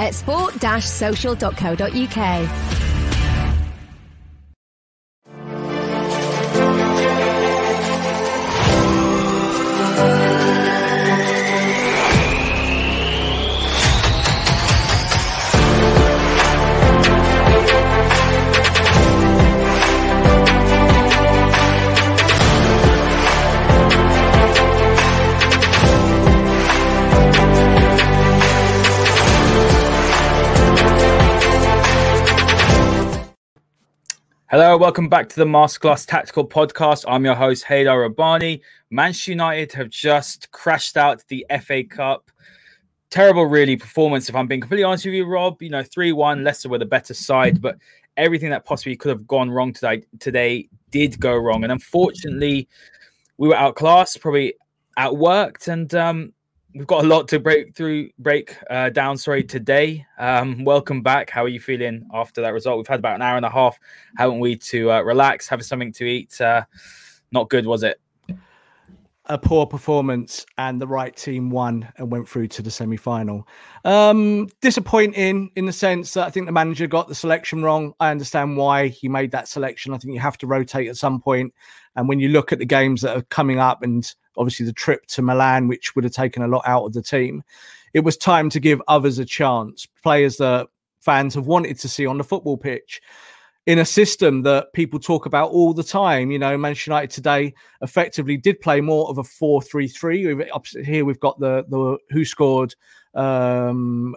At sport-social.co.uk. Hello, welcome back to the Masterclass Tactical Podcast. I'm your host, Haider Rubbani. Manchester United have just crashed out the FA Cup. Terrible, really, performance, if I'm being completely honest with you, Rob. 3-1, Leicester were the better side, but everything that possibly could have gone wrong today did go wrong. And unfortunately, we were outclassed, probably outworked, and we've got a lot to break down today. Welcome back. How are you feeling after that result? We've had about an hour and a half, haven't we, to relax, have something to eat. Not good, was it? A poor performance, and the right team won and went through to the semi-final. Disappointing in the sense that I think the manager got the selection wrong. I understand why he made that selection. I think you have to rotate at some point. And when you look at the games that are coming up and obviously the trip to Milan, which would have taken a lot out of the team, it was time to give others a chance, players that fans have wanted to see on the football pitch, in a system that people talk about all the time. Manchester United today effectively did play more of a 4-3-3. Here we've got the who scored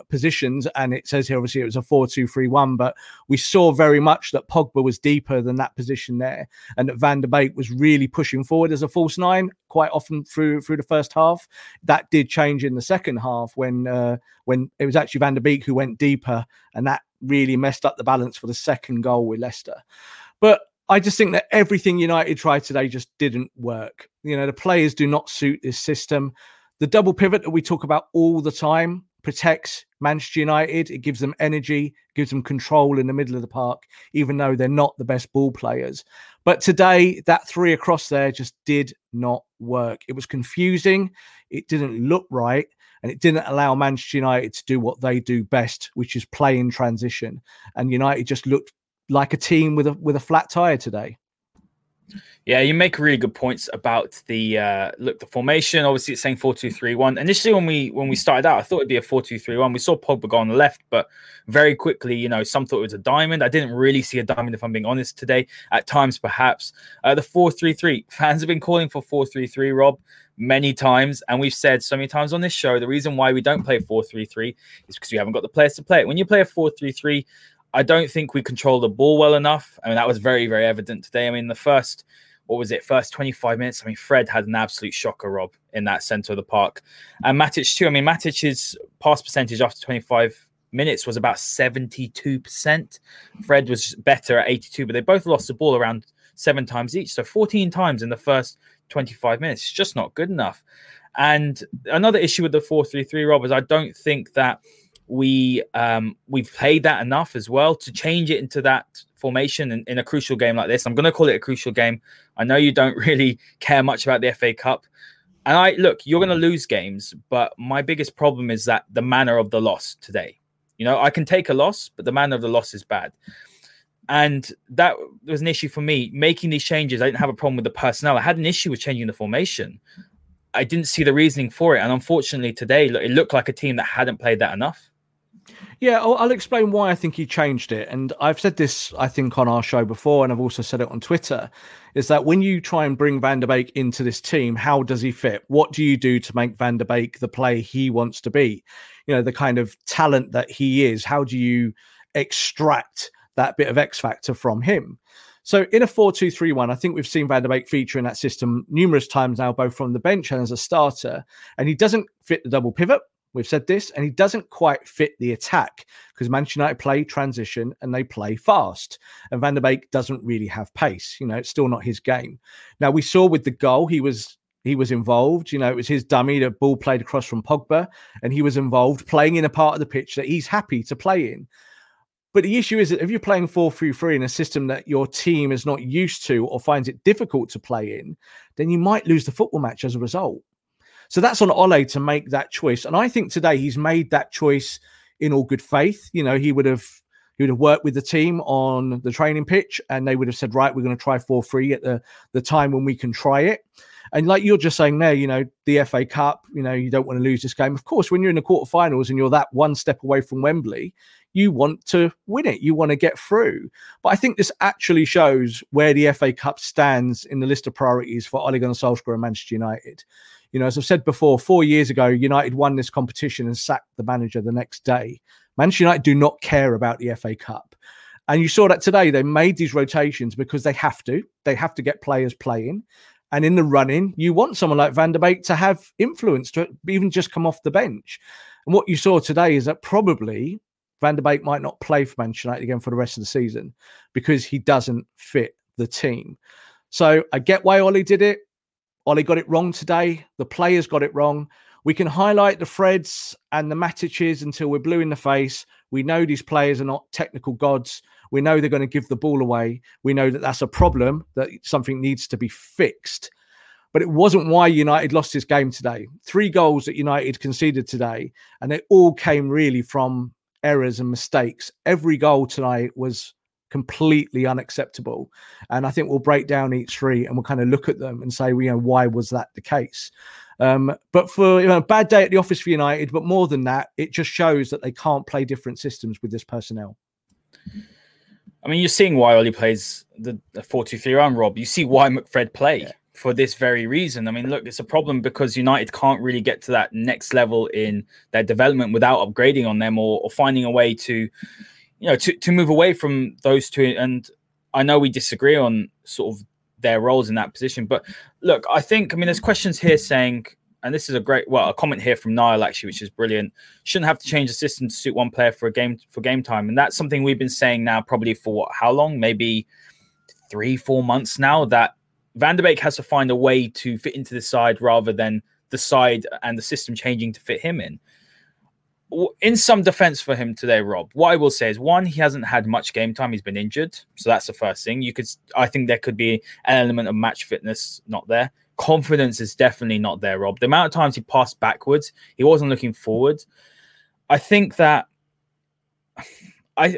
positions, and it says here obviously it was a 4-2-3-1, but we saw very much that Pogba was deeper than that position there, and that Van de Beek was really pushing forward as a false nine quite often through the first half. That did change in the second half when it was actually Van de Beek who went deeper, and that really messed up the balance for the second goal with Leicester. But I just think that everything United tried today just didn't work. The players do not suit this system. The double pivot that we talk about all the time protects Manchester United. It gives them energy, gives them control in the middle of the park, even though they're not the best ball players. But today, that three across there just did not work. It was confusing. It didn't look right. And it didn't allow Manchester United to do what they do best, which is play in transition. And United just looked like a team with a flat tire today. Yeah, you make really good points about the formation. Obviously, it's saying 4-2-3-1. Initially, when we started out, I thought it'd be a 4-2-3-1. We saw Pogba go on the left, but very quickly, some thought it was a diamond. I didn't really see a diamond, if I'm being honest, today. At times, perhaps. The 4-3-3. Fans have been calling for 4-3-3, Rob, many times. And we've said so many times on this show, the reason why we don't play 4-3-3 is because we haven't got the players to play it. When you play a 4-3-3, I don't think we control the ball well enough. I mean, that was very, very evident today. I mean, the first 25 minutes, Fred had an absolute shocker, Rob, in that centre of the park. And Matic too. Matic's pass percentage after 25 minutes was about 72%. Fred was better at 82%, but they both lost the ball around 7 times each. So 14 times in the first 25 minutes. It's just not good enough. And another issue with the 4-3-3, Rob, is I don't think that we've played that enough as well to change it into that formation in a crucial game like this. I'm going to call it a crucial game. I know you don't really care much about the FA Cup. And you're going to lose games, but my biggest problem is that the manner of the loss today. I can take a loss, but the manner of the loss is bad. And that was an issue for me. Making these changes, I didn't have a problem with the personnel. I had an issue with changing the formation. I didn't see the reasoning for it. And unfortunately today, it looked like a team that hadn't played that enough. Yeah, I'll explain why I think he changed it. And I've said this, I think, on our show before, and I've also said it on Twitter, is that when you try and bring Van de Beek into this team, how does he fit? What do you do to make Van de Beek the player he wants to be? You know, the kind of talent that he is, how do you extract that bit of X factor from him? So in a 4-2-3-1, I think we've seen Van de Beek feature in that system numerous times now, both from the bench and as a starter. And he doesn't fit the double pivot. We've said this, and he doesn't quite fit the attack because Manchester United play transition and they play fast. And Van de Beek doesn't really have pace. You know, it's still not his game. Now, we saw with the goal, he was involved. You know, it was his dummy, the ball played across from Pogba, and he was involved playing in a part of the pitch that he's happy to play in. But the issue is that if you're playing 4-3-3 in a system that your team is not used to or finds it difficult to play in, then you might lose the football match as a result. So that's on Ole to make that choice. And I think today he's made that choice in all good faith. You know, he would have worked with the team on the training pitch and they would have said, right, we're going to try 4-3 at the time when we can try it. And like you're just saying there, you know, the FA Cup, you know, you don't want to lose this game. Of course, when you're in the quarterfinals and you're that one step away from Wembley, you want to win it. You want to get through. But I think this actually shows where the FA Cup stands in the list of priorities for Ole Gunnar Solskjaer and Manchester United. You know, as I've said before, 4 years ago, United won this competition and sacked the manager the next day. Manchester United do not care about the FA Cup. And you saw that today. They made these rotations because they have to. They have to get players playing. And in the run-in, you want someone like Van de Beek to have influence, to even just come off the bench. And what you saw today is that probably Van de Beek might not play for Manchester United again for the rest of the season because he doesn't fit the team. So I get why Ole did it. Ole got it wrong today. The players got it wrong. We can highlight the Freds and the Matiches until we're blue in the face. We know these players are not technical gods. We know they're going to give the ball away. We know that that's a problem, that something needs to be fixed. But it wasn't why United lost this game today. 3 goals that United conceded today, and they all came really from errors and mistakes. Every goal tonight was completely unacceptable, and I think we'll break down each 3 and we'll kind of look at them and say, you know, why was that the case? But for, you know, a bad day at the office for United, but more than that, it just shows that they can't play different systems with this personnel. I mean, you're seeing why Ole plays the 4-2-3-1, Rob. You see why McFred played for this very reason. I mean, look, it's a problem because United can't really get to that next level in their development without upgrading on them or finding a way to, you know, to move away from those two. And I know we disagree on sort of their roles in that position. But look, I think, I mean, there's questions here saying, and this is a comment here from Niall, actually, which is brilliant. Shouldn't have to change the system to suit one player for game time. And that's something we've been saying now probably for how long? Maybe 3-4 months now, that Van de Beek has to find a way to fit into the side rather than the side and the system changing to fit him in. In some defense for him today, Rob, what I will say is, one, he hasn't had much game time. He's been injured. So that's the first thing. I think there could be an element of match fitness not there. Confidence is definitely not there, Rob. The amount of times he passed backwards, he wasn't looking forward. I think that,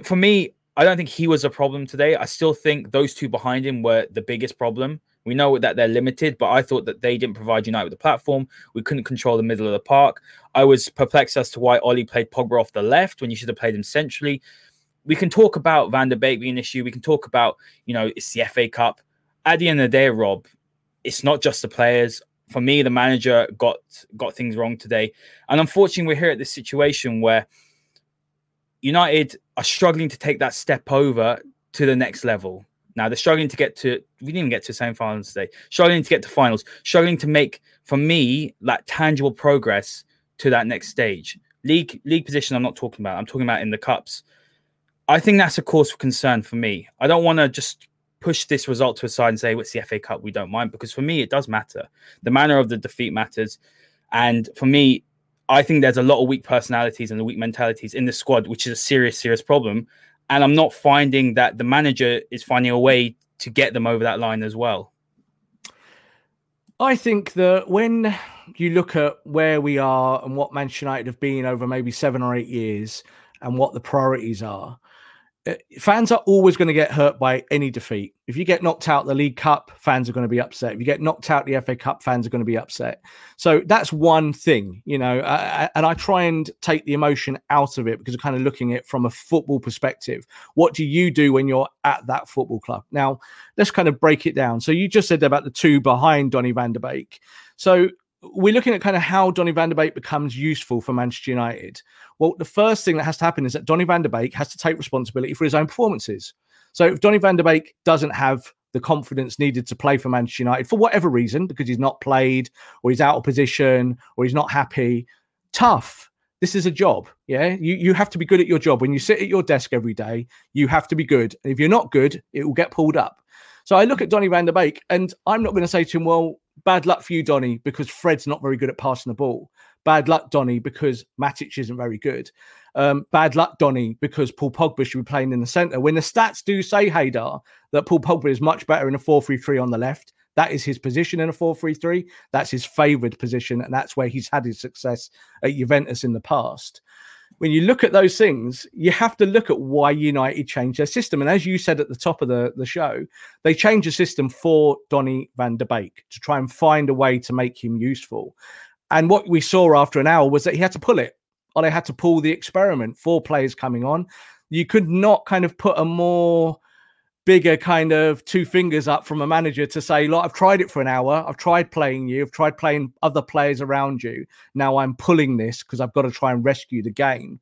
for me, I don't think he was a problem today. I still think those two behind him were the biggest problem. We know that they're limited, but I thought that they didn't provide United with a platform. We couldn't control the middle of the park. I was perplexed as to why Ole played Pogba off the left when you should have played him centrally. We can talk about Van de Beek being an issue. We can talk about, you know, it's the FA Cup. At the end of the day, Rob, it's not just the players. For me, the manager got things wrong today. And unfortunately, we're here at this situation where United are struggling to take that step over to the next level. Now, they're struggling to get to, we didn't even get to semi-finals today, struggling to get to finals, struggling to make, for me, that tangible progress to that next stage. League position I'm not talking about. I'm talking about in the Cups. I think that's a cause for concern for me. I don't want to just push this result to a side and say, well, it's the FA Cup, we don't mind, because for me, it does matter. The manner of the defeat matters. And for me, I think there's a lot of weak personalities and weak mentalities in the squad, which is a serious, serious problem. And I'm not finding that the manager is finding a way to get them over that line as well. I think that when you look at where we are and what Manchester United have been over maybe 7 or 8 years and what the priorities are, fans are always going to get hurt by any defeat. If you get knocked out the League Cup, fans are going to be upset. If you get knocked out the FA Cup, fans are going to be upset. So that's one thing, you know, and I try and take the emotion out of it because I'm kind of looking at it from a football perspective. What do you do when you're at that football club? Now, let's kind of break it down. So you just said about the two behind Donny van de Beek. So we're looking at kind of how Donny van de Beek becomes useful for Manchester United. Well, the first thing that has to happen is that Donny van de Beek has to take responsibility for his own performances. So if Donny van de Beek doesn't have the confidence needed to play for Manchester United for whatever reason, because he's not played or he's out of position or he's not happy, tough. This is a job. Yeah. You have to be good at your job. When you sit at your desk every day, you have to be good. If you're not good, it will get pulled up. So I look at Donny van de Beek and I'm not going to say to him, well, bad luck for you, Donny, because Fred's not very good at passing the ball. Bad luck, Donny, because Matic isn't very good. Bad luck, Donny, because Paul Pogba should be playing in the centre. When the stats do say, Haider, that Paul Pogba is much better in a 4-3-3 on the left, that is his position in a 4-3-3. That's his favoured position, and that's where he's had his success at Juventus in the past. When you look at those things, you have to look at why United changed their system. And as you said at the top of the show, they changed the system for Donny van de Beek to try and find a way to make him useful. And what we saw after an hour was that he had to pull it, or they had to pull the experiment. 4 players coming on. You could not kind of put a more bigger kind of two fingers up from a manager to say, look, I've tried it for an hour. I've tried playing you. I've tried playing other players around you. Now I'm pulling this because I've got to try and rescue the game.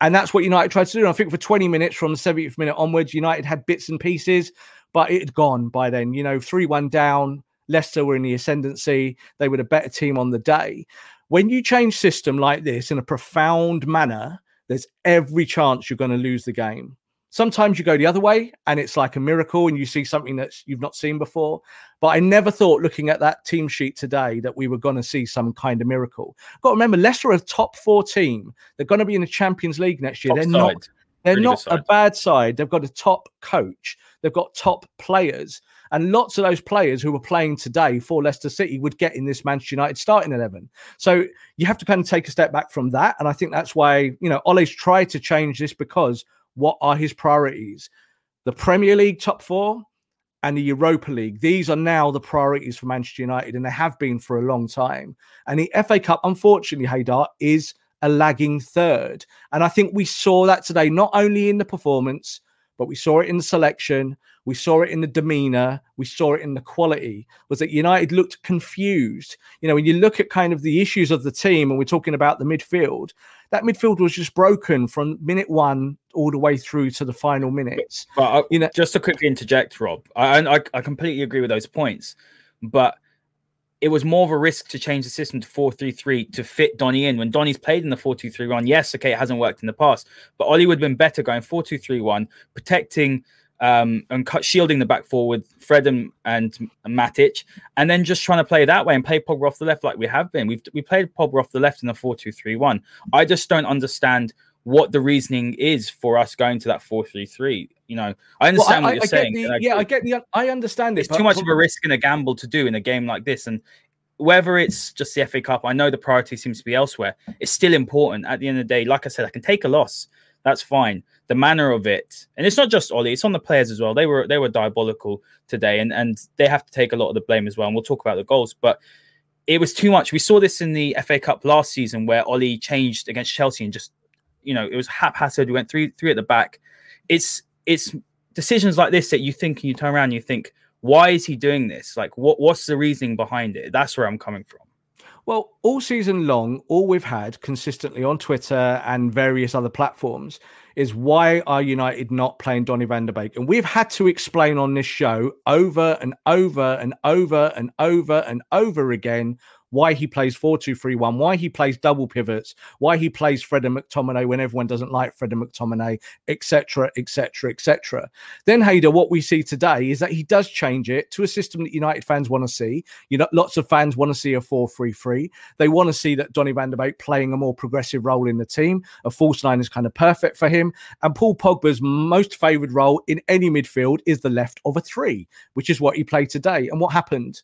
And that's what United tried to do. And I think for 20 minutes from the 70th minute onwards, United had bits and pieces, but it had gone by then. You know, 3-1 down, Leicester were in the ascendancy. They were the better team on the day. When you change system like this in a profound manner, there's every chance you're going to lose the game. Sometimes you go the other way and it's like a miracle and you see something that you've not seen before. But I never thought looking at that team sheet today that we were going to see some kind of miracle. Got to remember, Leicester are a top 4 team. They're going to be in the Champions League next year. They're not a bad side. They've got a top coach. They've got top players. And lots of those players who were playing today for Leicester City would get in this Manchester United starting 11. So you have to kind of take a step back from that. And I think that's why, you know, Ole's tried to change this because what are his priorities? The Premier League top 4 and the Europa League. These are now the priorities for Manchester United, and they have been for a long time. And the FA Cup, unfortunately, Haider, is a lagging third. And I think we saw that today, not only in the performance, but we saw it in the selection. We saw it in the demeanour. We saw it in the quality, was that United looked confused. You know, when you look at kind of the issues of the team, and we're talking about the midfield, that midfield was just broken from minute 1 all the way through to the final minutes. But just to quickly interject, Rob, I completely agree with those points, but it was more of a risk to change the system to 4-3-3 to fit Donny in. When Donny's played in the 4-2-3-1, yes, okay, it hasn't worked in the past, but Ole would have been better going 4-2-3-1, protecting and shielding the back four with Fred and Matic, and then just trying to play that way and play Pogba off the left like we have been. We played Pogba off the left in the 4-2-3-1. I just don't understand what the reasoning is for us going to that 4-3-3. You know, I understand what you're saying. I understand it. It's too much of a risk and a gamble to do in a game like this. And whether it's just the FA Cup, I know the priority seems to be elsewhere. It's still important. At the end of the day, like I said, I can take a loss. That's fine. The manner of it, and it's not just Ole, it's on the players as well. They were diabolical today, and they have to take a lot of the blame as well. And we'll talk about the goals, but it was too much. We saw this in the FA Cup last season where Ole changed against Chelsea and just, you know, it was haphazard. We went 3-3 at the back. It's decisions like this that you think, and you turn around and you think, why is he doing this? Like, what's the reasoning behind it? That's where I'm coming from. Well, all season long, all we've had consistently on Twitter and various other platforms is, why are United not playing Donny van de Beek? And we've had to explain on this show over and over and over and over and over again why he plays 4-2-3-1, why he plays double pivots, why he plays Fred and McTominay when everyone doesn't like Fred and McTominay, etc., etc., etc. Then, Haider, what we see today is that he does change it to a system that United fans want to see. You know, lots of fans want to see a 4-3-3. They want to see that Donny van de Beek playing a more progressive role in the team. A false nine is kind of perfect for him. And Paul Pogba's most favoured role in any midfield is the left of a 3, which is what he played today. And what happened?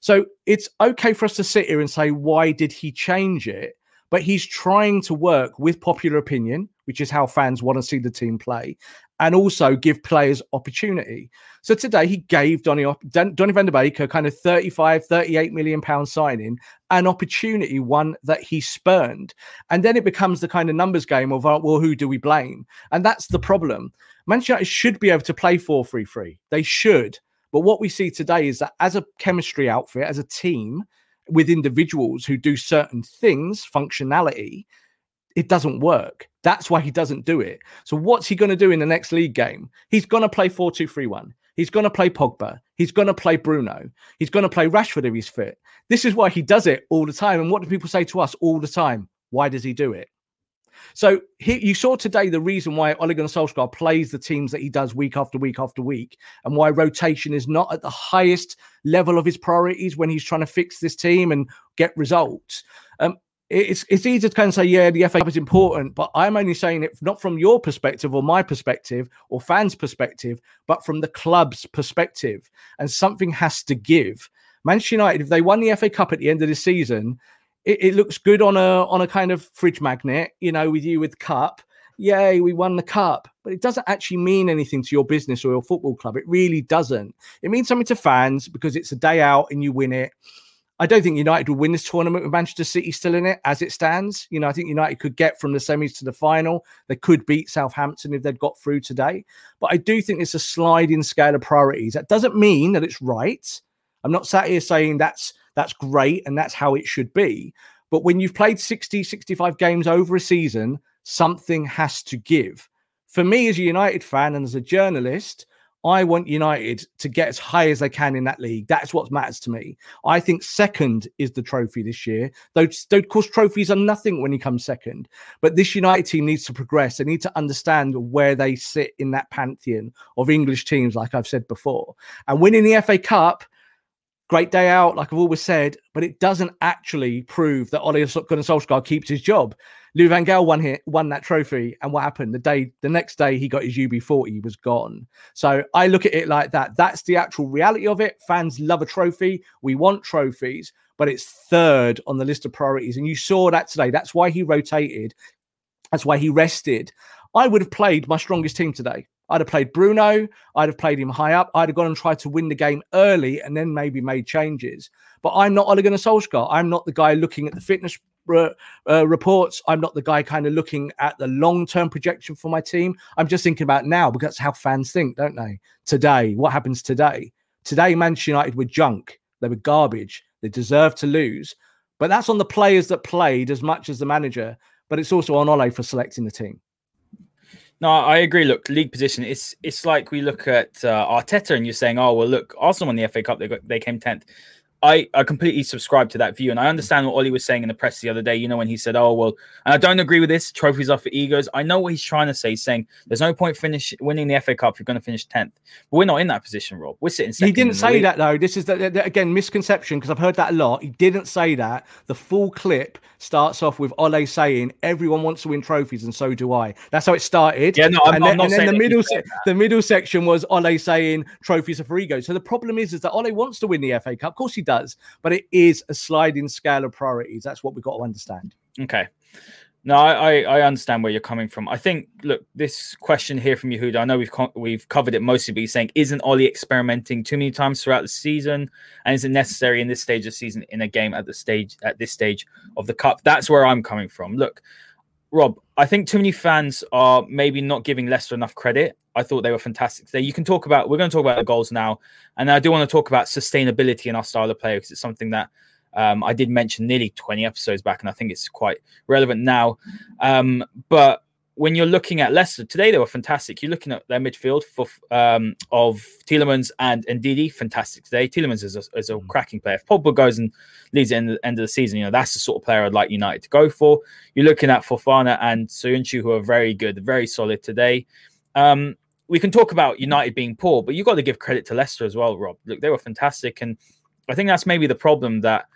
So it's okay for us to sit here and say, why did he change it? But he's trying to work with popular opinion, which is how fans want to see the team play, and also give players opportunity. So today he gave Donny van de Beek a kind of £38 million signing, an opportunity, one that he spurned. And then it becomes the kind of numbers game of, well, who do we blame? And that's the problem. Manchester United should be able to play 4-3-3. They should. But what we see today is that as a chemistry outfit, as a team with individuals who do certain things, functionality, it doesn't work. That's why he doesn't do it. So what's he going to do in the next league game? He's going to play 4-2-3-1. He's going to play Pogba. He's going to play Bruno. He's going to play Rashford if he's fit. This is why he does it all the time. And what do people say to us all the time? Why does he do it? So you saw today the reason why Ole Gunnar Solskjaer plays the teams that he does week after week after week, and why rotation is not at the highest level of his priorities when he's trying to fix this team and get results. It's easy to kind of say, yeah, the FA Cup is important, but I'm only saying it not from your perspective or my perspective or fans' perspective, but from the club's perspective. And something has to give. Manchester United, if they won the FA Cup at the end of the season, it looks good on a kind of fridge magnet, you know, with you with cup. Yay, we won the cup. But it doesn't actually mean anything to your business or your football club. It really doesn't. It means something to fans because it's a day out and you win it. I don't think United will win this tournament with Manchester City still in it as it stands. You know, I think United could get from the semis to the final. They could beat Southampton if they'd got through today. But I do think it's a sliding scale of priorities. That doesn't mean that it's right. I'm not sat here saying that's great and that's how it should be. But when you've played 60, 65 games over a season, something has to give. For me as a United fan and as a journalist, I want United to get as high as they can in that league. That's what matters to me. I think second is the trophy this year. Though, of course, trophies are nothing when you come second. But this United team needs to progress. They need to understand where they sit in that pantheon of English teams, like I've said before. And winning the FA Cup, great day out, like I've always said, but it doesn't actually prove that Ole Gunnar Solskjaer keeps his job. Louis van Gaal won that trophy, and what happened? The next day he got his UB40, he was gone. So I look at it like that. That's the actual reality of it. Fans love a trophy. We want trophies, but it's third on the list of priorities. And you saw that today. That's why he rotated. That's why he rested. I would have played my strongest team today. I'd have played Bruno. I'd have played him high up. I'd have gone and tried to win the game early and then maybe made changes. But I'm not Ole Gunnar Solskjaer. I'm not the guy looking at the fitness reports. I'm not the guy kind of looking at the long-term projection for my team. I'm just thinking about now, because that's how fans think, don't they? Today, what happens today? Today, Manchester United were junk. They were garbage. They deserved to lose. But that's on the players that played as much as the manager. But it's also on Ole for selecting the team. No, I agree. Look, league position, it's like we look at Arteta and you're saying, oh, well, look, Arsenal won the FA Cup. They came 10th. I completely subscribe to that view. And I understand what Ollie was saying in the press the other day, you know, when he said, oh, well, and I don't agree with this. Trophies are for egos. I know what he's trying to say. He's saying there's no point winning the FA Cup if you're going to finish 10th. But we're not in that position, Rob. We're sitting second. He didn't say that, though. This is, again, misconception, because I've heard that a lot. He didn't say that. The full clip starts off with Ole saying everyone wants to win trophies and so do I. That's how it started. Yeah, no, I'm not saying that. The middle section was Ole saying trophies are for ego. So the problem is that Ole wants to win the FA Cup. Of course he does, but it is a sliding scale of priorities. That's what we've got to understand. Okay. No, I understand where you're coming from. I think, look, this question here from Yehuda, I know we've covered it mostly, but he's saying, isn't Ollie experimenting too many times throughout the season? And is it necessary in this stage of the season in a game at this stage of the cup? That's where I'm coming from. Look, Rob, I think too many fans are maybe not giving Leicester enough credit. I thought they were fantastic today. We're going to talk about the goals now. And I do want to talk about sustainability in our style of play, because it's something that I did mention nearly 20 episodes back, and I think it's quite relevant now. But when you're looking at Leicester today, they were fantastic. You're looking at their midfield of Tielemans and Ndidi, fantastic today. Tielemans is a cracking player. If Pogba goes and leads it in the end of the season, you know, that's the sort of player I'd like United to go for. You're looking at Fofana and Soyuncu, who are very good, very solid today. We can talk about United being poor, but you've got to give credit to Leicester as well, Rob. Look, they were fantastic. And I think that's maybe the problem, that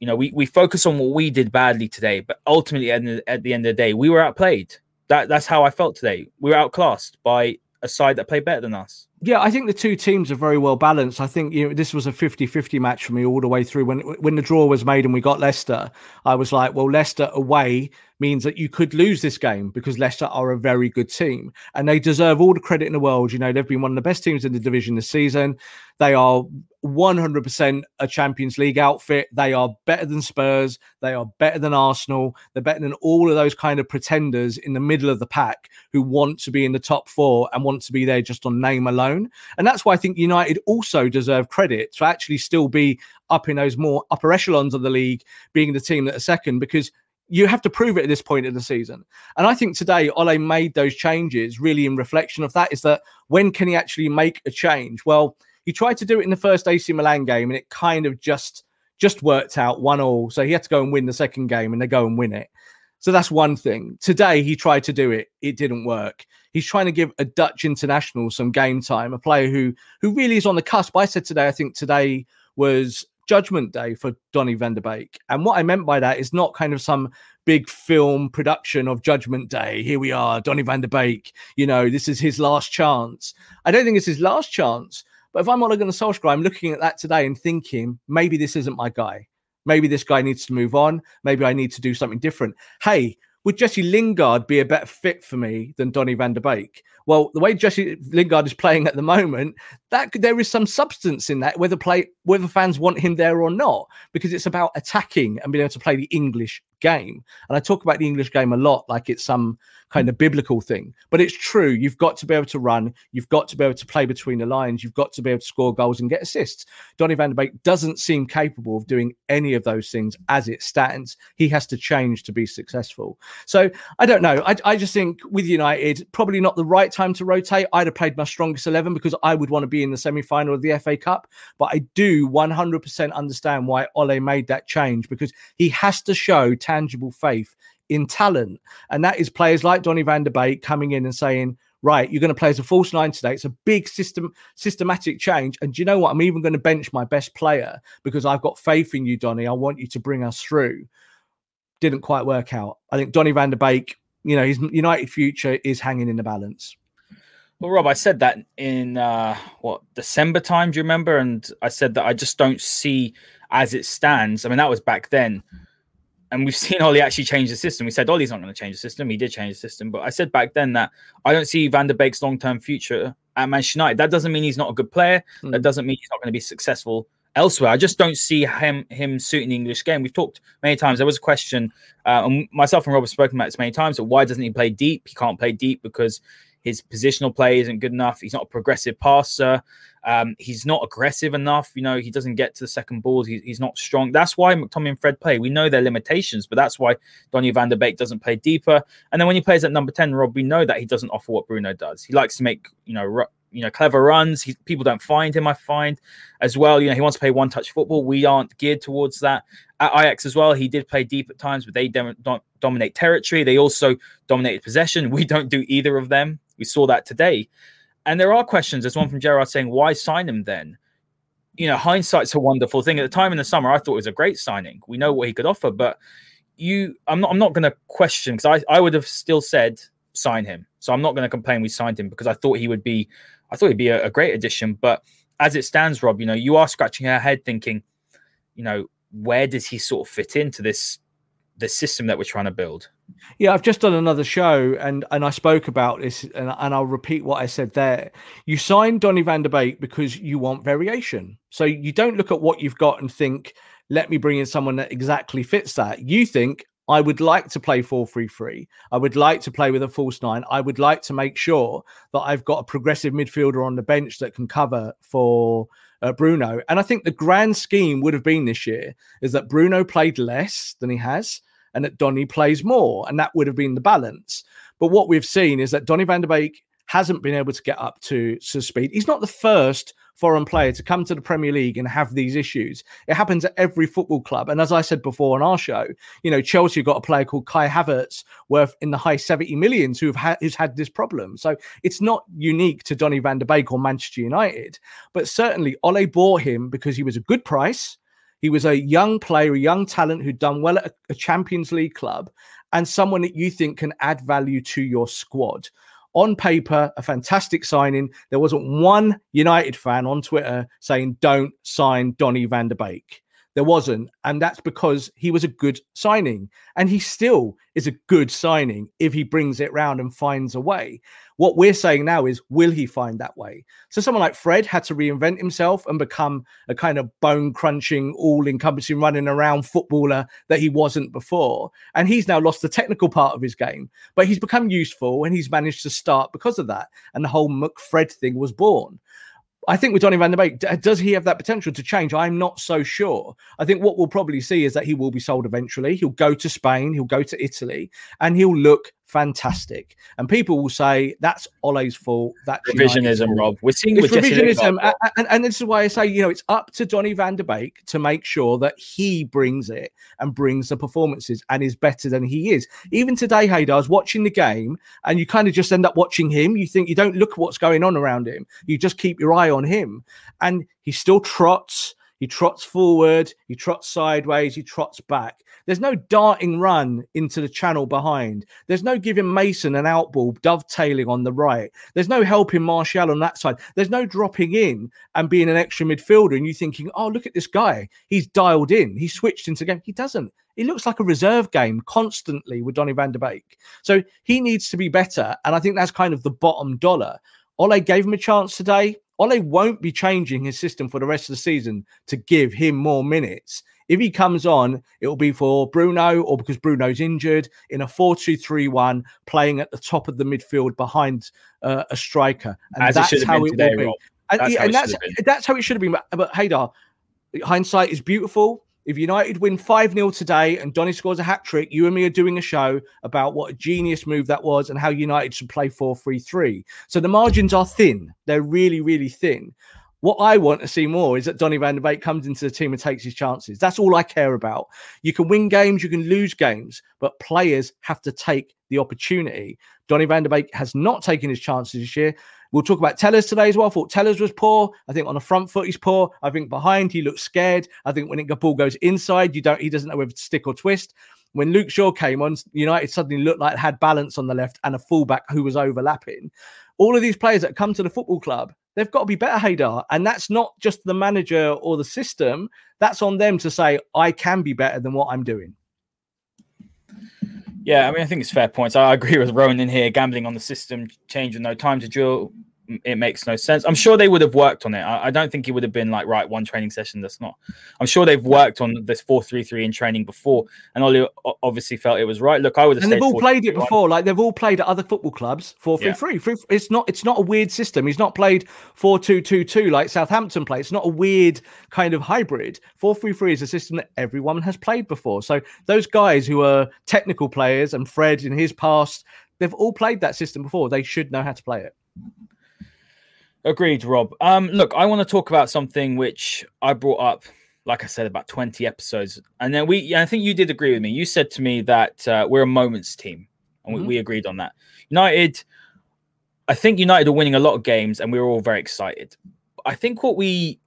you know, we focus on what we did badly today, but ultimately at the end of the day, we were outplayed. That's how I felt today. We were outclassed by a side that played better than us. Yeah, I think the two teams are very well balanced. I think, you know, this was a 50-50 match for me all the way through. When the draw was made and we got Leicester, I was like, well, Leicester away means that you could lose this game because Leicester are a very good team and they deserve all the credit in the world. You know, they've been one of the best teams in the division this season. They are 100% a Champions League outfit. They are better than Spurs. They are better than Arsenal. They're better than all of those kind of pretenders in the middle of the pack who want to be in the top four and want to be there just on name alone. And that's why I think United also deserve credit to actually still be up in those more upper echelons of the league, being the team that are second, because you have to prove it at this point in the season. And I think today Ole made those changes really in reflection of that, is that when can he actually make a change? Well, he tried to do it in the first AC Milan game and it kind of just worked out 1-1. So he had to go and win the second game and they go and win it. So that's one thing. Today, he tried to do it. It didn't work. He's trying to give a Dutch international some game time, a player who really is on the cusp. I said today, I think today was judgment day for Donny van de Beek. And what I meant by that is not kind of some big film production of Judgment Day. Here we are, Donny van de Beek. You know, this is his last chance. I don't think it's his last chance. But if I'm Ole Gunnar Solskjaer, I'm looking at that today and thinking, maybe this isn't my guy. Maybe this guy needs to move on. Maybe I need to do something different. Hey, would Jesse Lingard be a better fit for me than Donny van de Beek? Well, the way Jesse Lingard is playing at the moment, there is some substance in that, whether fans want him there or not, because it's about attacking and being able to play the English game. And I talk about the English game a lot, like it's some kind of biblical thing, but it's true. You've got to be able to run. You've got to be able to play between the lines. You've got to be able to score goals and get assists. Donny van de Beek doesn't seem capable of doing any of those things as it stands. He has to change to be successful. So I don't know. I just think with United, probably not the right time to rotate. I'd have played my strongest 11 because I would want to be in the semi-final of the FA Cup. But I do 100% understand why Ole made that change, because he has to show tangible faith in talent. And that is players like Donny van de Beek coming in and saying, right, you're going to play as a false nine today. It's a big systematic change. And do you know what? I'm even going to bench my best player because I've got faith in you, Donny. I want you to bring us through. Didn't quite work out. I think Donny van de Beek, you know, his United future is hanging in the balance. Well, Rob, I said that in, December time, do you remember? And I said that I just don't see, as it stands. I mean, that was back then. And we've seen Ole actually change the system. We said Ole's not going to change the system. He did change the system. But I said back then that I don't see van de Beek's long-term future at Manchester United. That doesn't mean he's not a good player. Mm. That doesn't mean he's not going to be successful elsewhere. I just don't see him suiting the English game. We've talked many times. There was a question, and myself and Rob have spoken about this many times, so why doesn't he play deep? He can't play deep because his positional play isn't good enough. He's not a progressive passer. He's not aggressive enough. You know, he doesn't get to the second balls. He's not strong. That's why McTominay and Fred play. We know their limitations, but that's why Donny van de Beek doesn't play deeper. And then when he plays at number 10, Rob, we know that he doesn't offer what Bruno does. He likes to make, clever runs. People don't find him, I find, as well. You know, he wants to play one-touch football. We aren't geared towards that. At Ajax as well, he did play deep at times, but they don't dominate territory. They also dominated possession. We don't do either of them. We saw that today. And there are questions. There's one from Gerard saying, why sign him then? You know, hindsight's a wonderful thing. At the time in the summer, I thought it was a great signing. We know what he could offer, but I'm not going to question, because I would have still said sign him. So I'm not going to complain we signed him, because I thought he'd be a great addition. But as it stands, Rob, you know, you are scratching your head thinking, you know, where does he sort of fit into the system that we're trying to build? Yeah, I've just done another show and I spoke about this and I'll repeat what I said there. You signed Donny van de Beek because you want variation. So you don't look at what you've got and think, let me bring in someone that exactly fits that. You think, I would like to play 4-3-3. I would like to play with a false nine. I would like to make sure that I've got a progressive midfielder on the bench that can cover for Bruno. And I think the grand scheme would have been this year is that Bruno played less than he has and that Donny plays more. And that would have been the balance. But what we've seen is that Donny van de Beek hasn't been able to get up to speed. He's not the first foreign player to come to the Premier League and have these issues. It happens at every football club. And as I said before on our show, you know, Chelsea got a player called Kai Havertz worth in the high 70 millions who's had this problem. So it's not unique to Donny van de Beek or Manchester United, but certainly Ole bought him because he was a good price. He was a young player, a young talent who'd done well at a Champions League club and someone that you think can add value to your squad. on paper, a fantastic signing. There wasn't one United fan on Twitter saying, don't sign Donny van de Beek. There wasn't. And that's because he was a good signing. And he still is a good signing if he brings it round and finds a way. What we're saying now is, will he find that way? So someone like Fred had to reinvent himself and become a kind of bone-crunching, all-encompassing, running around footballer that he wasn't before. And he's now lost the technical part of his game. But he's become useful and he's managed to start because of that. And the whole McFred thing was born. I think with Donny van de Beek, does he have that potential to change? I'm not so sure. I think what we'll probably see is that he will be sold eventually. He'll go to Spain, he'll go to Italy, and he'll look fantastic. And people will say, that's Ole's fault. That's revisionism, Rob. We're seeing it's with revisionism. And this is why I say, you know, it's up to Donny van de Beek to make sure that he brings it and brings the performances and is better than he is. Even today, Haider, I was watching the game and you kind of just end up watching him. You think you don't look at what's going on around him. You just keep your eye on him. And he still trots. He trots forward, he trots sideways, he trots back. There's no darting run into the channel behind. There's no giving Mason an outball, dovetailing on the right. There's no helping Martial on that side. There's no dropping in and being an extra midfielder and you thinking, oh, look at this guy. He's dialed in. He switched into game. He doesn't. It looks like a reserve game constantly with Donny van de Beek. So he needs to be better. And I think that's kind of the bottom dollar. Ole gave him a chance today. Ole won't be changing his system for the rest of the season to give him more minutes. If he comes on, it will be for Bruno or because Bruno's injured in a 4-2-3-1 playing at the top of the midfield behind a striker. And that's how it will be. And that's how it should have been. But Haider, hindsight is beautiful. If United win 5-0 today and Donny scores a hat-trick, you and me are doing a show about what a genius move that was and how United should play 4-3-3. So the margins are thin. They're really, really thin. What I want to see more is that Donny van de Beek comes into the team and takes his chances. That's all I care about. You can win games, you can lose games, but players have to take the opportunity. Donny van de Beek has not taken his chances this year. We'll talk about Tellers today as well. I thought Tellers was poor. I think on the front foot, he's poor. I think behind, he looks scared. I think when the ball goes inside, he doesn't know whether to stick or twist. When Luke Shaw came on, United suddenly looked like it had balance on the left and a fullback who was overlapping. All of these players that come to the football club, they've got to be better, Haider. And that's not just the manager or the system. That's on them to say, I can be better than what I'm doing. Yeah, I mean, I think it's fair points. I agree with Ronan here. Gambling on the system, change with no time to drill, it makes no sense. I'm sure they would have worked on it. I don't think it would have been like, right, one training session, that's not. I'm sure they've worked on this 4-3-3 in training before, and Ole obviously felt it was right. Look, I would have. And they've all played it before. Like, they've all played at other football clubs 4-3-3. It's not a weird system. He's not played 4-2-2-2 like Southampton play. It's not a weird kind of hybrid. 4-3-3 is a system that everyone has played before. So those guys who are technical players and Fred in his past, they've all played that system before. They should know how to play it. Agreed, Rob. Look, I want to talk about something which I brought up, like I said, about 20 episodes. And then I think you did agree with me. You said to me that we're a moments team, and we agreed on that. I think United are winning a lot of games, and we were all very excited. I think what we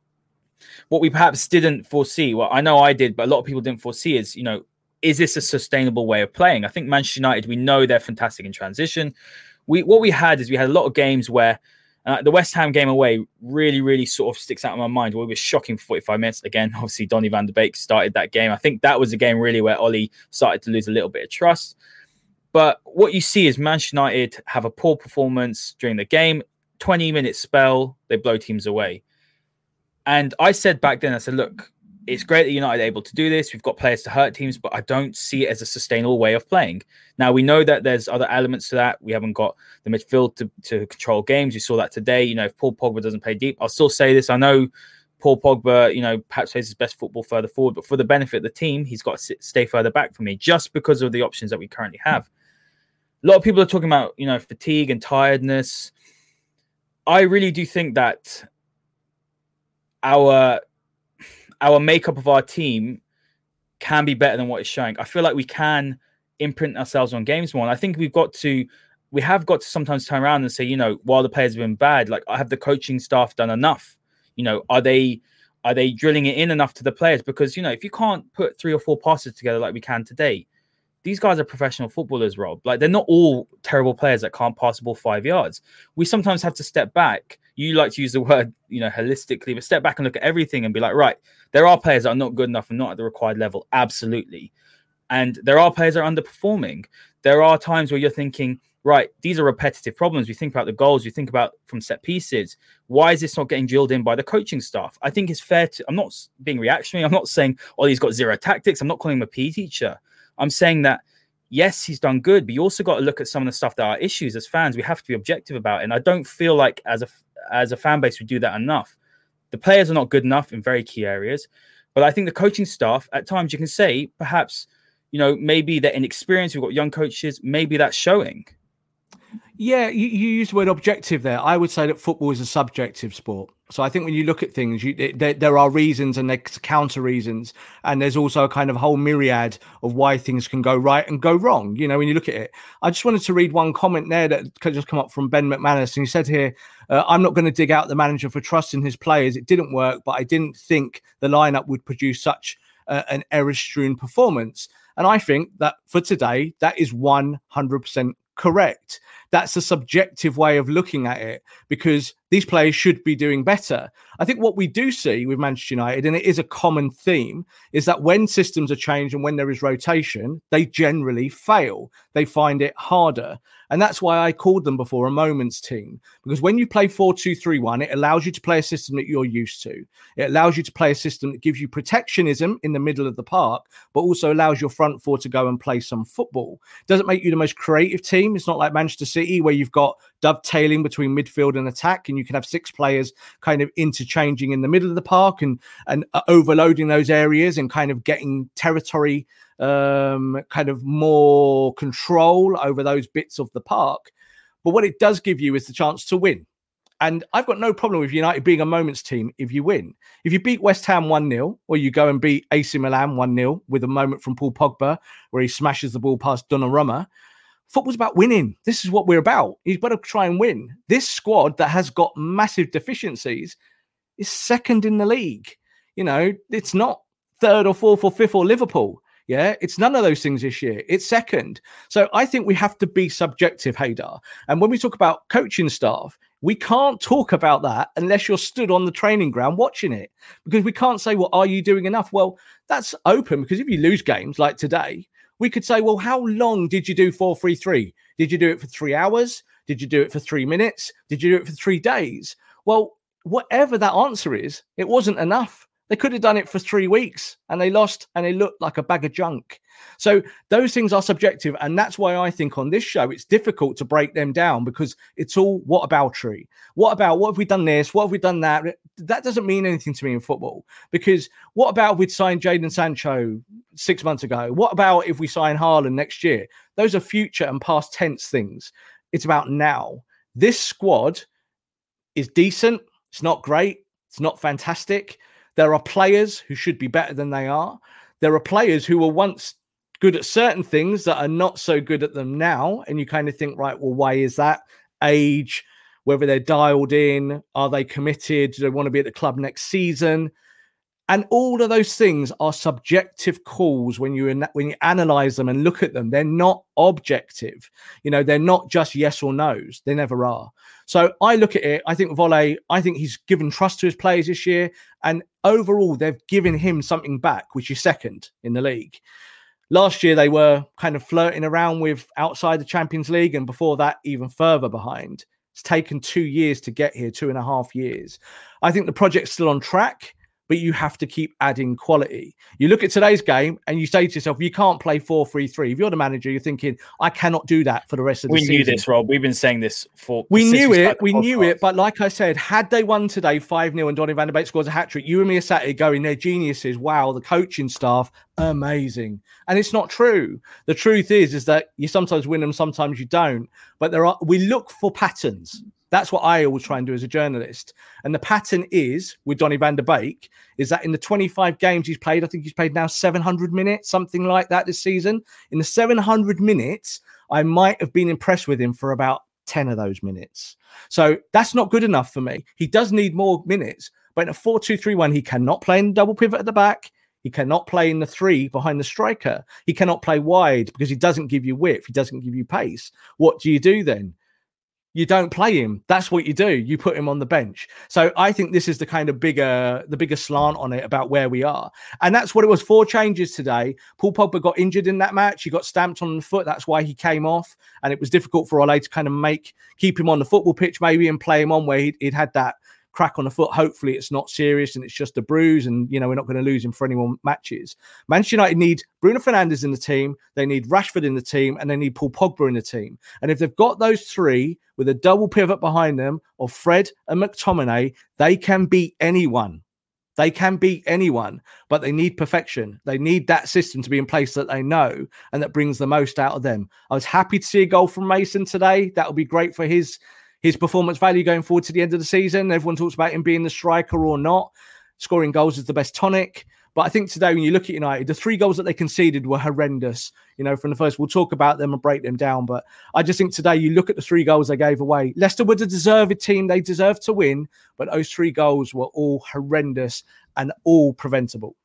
perhaps didn't foresee, well, I know I did, but a lot of people didn't foresee is, is this a sustainable way of playing? I think Manchester United, we know they're fantastic in transition. What we had is a lot of games where, the West Ham game away really, really sort of sticks out in my mind. We were shocking for 45 minutes. Again, obviously, Donny van de Beek started that game. I think that was a game really where Ole started to lose a little bit of trust. But what you see is Manchester United have a poor performance during the game. 20-minute spell, they blow teams away. And I said back then, I said, look, it's great that United are able to do this. We've got players to hurt teams, but I don't see it as a sustainable way of playing. Now, we know that there's other elements to that. We haven't got the midfield to control games. You saw that today. If Paul Pogba doesn't play deep, I'll still say this. I know Paul Pogba, perhaps plays his best football further forward, but for the benefit of the team, he's got to stay further back for me just because of the options that we currently have. A lot of people are talking about, fatigue and tiredness. I really do think that our makeup of our team can be better than what it's showing. I feel like we can imprint ourselves on games more. And I think we have got to sometimes turn around and say, while the players have been bad, like, have the coaching staff done enough? Are they drilling it in enough to the players? Because, if you can't put 3 or 4 passes together like we can today, these guys are professional footballers, Rob. Like, they're not all terrible players that can't pass the ball 5 yards. We sometimes have to step back. You like to use the word, you know, holistically, but step back and look at everything and be like, right, there are players that are not good enough and not at the required level. Absolutely. And there are players that are underperforming. There are times where you're thinking, right, these are repetitive problems. You think about the goals, you think about from set pieces. Why is this not getting drilled in by the coaching staff? I think it's fair to, I'm not being reactionary. I'm not saying, oh, he's got zero tactics. I'm not calling him a PE teacher. I'm saying that, yes, he's done good, but you also got to look at some of the stuff that are issues as fans. We have to be objective about it. And I don't feel like as a fan base, we do that enough. The players are not good enough in very key areas. But I think the coaching staff, at times you can say, perhaps, you know, maybe they're inexperienced. We've got young coaches. Maybe that's showing. Yeah, you used the word objective there. I would say that football is a subjective sport. So I think when you look at things, there are reasons and there's counter reasons. And there's also a kind of whole myriad of why things can go right and go wrong, you know, when you look at it. I just wanted to read one comment there that just come up from Ben McManus. And he said here, I'm not going to dig out the manager for trusting his players. It didn't work, but I didn't think the lineup would produce such an error-strewn performance. And I think that for today, that is 100% correct. That's a subjective way of looking at it because these players should be doing better. I think what we do see with Manchester United, and it is a common theme, is that when systems are changed and when there is rotation, they generally fail. They find it harder. And that's why I called them before a moments team, because when you play 4-2-3-1, it allows you to play a system that you're used to. It allows you to play a system that gives you protectionism in the middle of the park, but also allows your front four to go and play some football. Doesn't make you the most creative team. It's not like Manchester City where you've got dovetailing between midfield and attack, and you can have six players kind of interchanging in the middle of the park and overloading those areas and kind of getting territory, kind of more control over those bits of the park. But what it does give you is the chance to win. And I've got no problem with United being a moments team if you win. If you beat West Ham 1-0, or you go and beat AC Milan 1-0 with a moment from Paul Pogba where he smashes the ball past Donnarumma, football's about winning. This is what we're about. You've got to try and win. This squad that has got massive deficiencies is second in the league. You know, it's not third or fourth or fifth or Liverpool. Yeah, it's none of those things this year. It's second. So I think we have to be subjective, Haider. And when we talk about coaching staff, we can't talk about that unless you're stood on the training ground watching it, because we can't say, well, are you doing enough? Well, that's open, because if you lose games like today, we could say, well, how long did you do 4-3-3? Did you do it for 3 hours? Did you do it for 3 minutes? Did you do it for 3 days? Well, whatever that answer is, it wasn't enough. They could have done it for 3 weeks and they lost and they looked like a bag of junk. So those things are subjective. And that's why I think on this show, it's difficult to break them down, because it's all whataboutry. What about, what have we done this? What have we done that? That doesn't mean anything to me in football, because what about we'd signed Jadon Sancho 6 months ago? What about if we sign Haaland next year? Those are future and past tense things. It's about now. This squad is decent. It's not great. It's not fantastic. There are players who should be better than they are. There are players who were once good at certain things that are not so good at them now. And you kind of think, right, well, why is that? Age, whether they're dialed in, are they committed? Do they want to be at the club next season? And all of those things are subjective calls when you analyze them and look at them. They're not objective. You know, they're not just yes or no's. They never are. So I look at it. I think Volley, I think he's given trust to his players this year. And overall, they've given him something back, which is second in the league. Last year, they were kind of flirting around with outside the Champions League. And before that, even further behind. It's taken 2 years to get here, 2.5 years. I think the project's still on track, but you have to keep adding quality. You look at today's game and you say to yourself, you can't play 4-3-3. If you're the manager, you're thinking, I cannot do that for the rest of the season. We knew this, Rob. We've been saying this for... We knew it. But like I said, had they won today 5-0 and Donny van de Beek scores a hat-trick, you and me are sat here going, they're geniuses. Wow, the coaching staff, amazing. And it's not true. The truth is that you sometimes win them, sometimes you don't. But we look for patterns. That's what I always try and do as a journalist. And the pattern is, with Donny van de Beek, is that in the 25 games he's played, I think he's played now 700 minutes, something like that this season. In the 700 minutes, I might have been impressed with him for about 10 of those minutes. So that's not good enough for me. He does need more minutes. But in a 4-2-3-1, he cannot play in double pivot at the back. He cannot play in the three behind the striker. He cannot play wide because he doesn't give you width. He doesn't give you pace. What do? Then you don't play him. That's what you do. You put him on the bench. So I think this is the kind of bigger slant on it about where we are. And that's what it was. 4 changes today. Paul Pogba got injured in that match. He got stamped on the foot. That's why he came off. And it was difficult for Ole to kind of keep him on the football pitch maybe and play him on where he'd had that crack on the foot. Hopefully it's not serious and it's just a bruise, and you know, we're not going to lose him for any more matches. Manchester United need Bruno Fernandes in the team, they need Rashford in the team, and they need Paul Pogba in the team. And if they've got those three with a double pivot behind them of Fred and McTominay, they can beat anyone. They can beat anyone, but they need perfection. They need that system to be in place that they know and that brings the most out of them. I was happy to see a goal from Mason today. That would be great for his performance value going forward to the end of the season. Everyone talks about him being the striker or not. Scoring goals is the best tonic. But I think today, when you look at United, the 3 goals that they conceded were horrendous. You know, from the first, we'll talk about them and break them down. But I just think today, you look at the 3 goals they gave away. Leicester were a deserved team. They deserved to win. But those 3 goals were all horrendous and all preventable.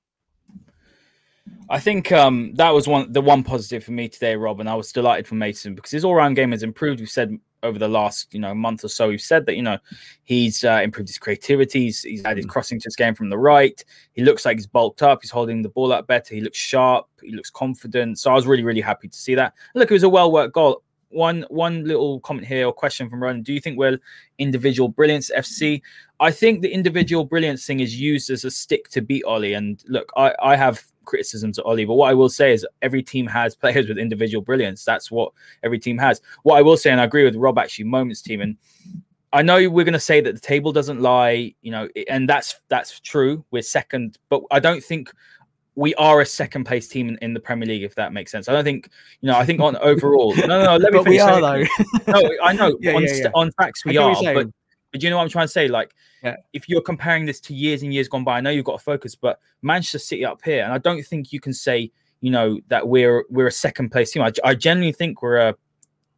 I think that was the one positive for me today, Rob, and I was delighted for Mason because his all-round game has improved. We've said over the last month or so, we've said that he's improved his creativity. He's added crossing to his game from the right. He looks like he's bulked up. He's holding the ball up better. He looks sharp. He looks confident. So I was really, really happy to see that. And look, it was a well-worked goal. One little comment here or question from Ron. Do you think we're individual brilliance FC? I think the individual brilliance thing is used as a stick to beat Ole. And look, I have criticisms at Ole, but what I will say is every team has players with individual brilliance. That's what every team has. What I will say, and I agree with Rob actually, Moments team, and I know we're going to say that the table doesn't lie, and that's true. We're second, but I don't think we are a second place team in the Premier League, if that makes sense. I don't think, I think on overall, no, let me but finish. We are saying, though. No, I know on facts we are, but you know what I'm trying to say? If you're comparing this to years and years gone by, I know you've got to focus, but Manchester City up here, and I don't think you can say, that we're a second place team. I generally think we're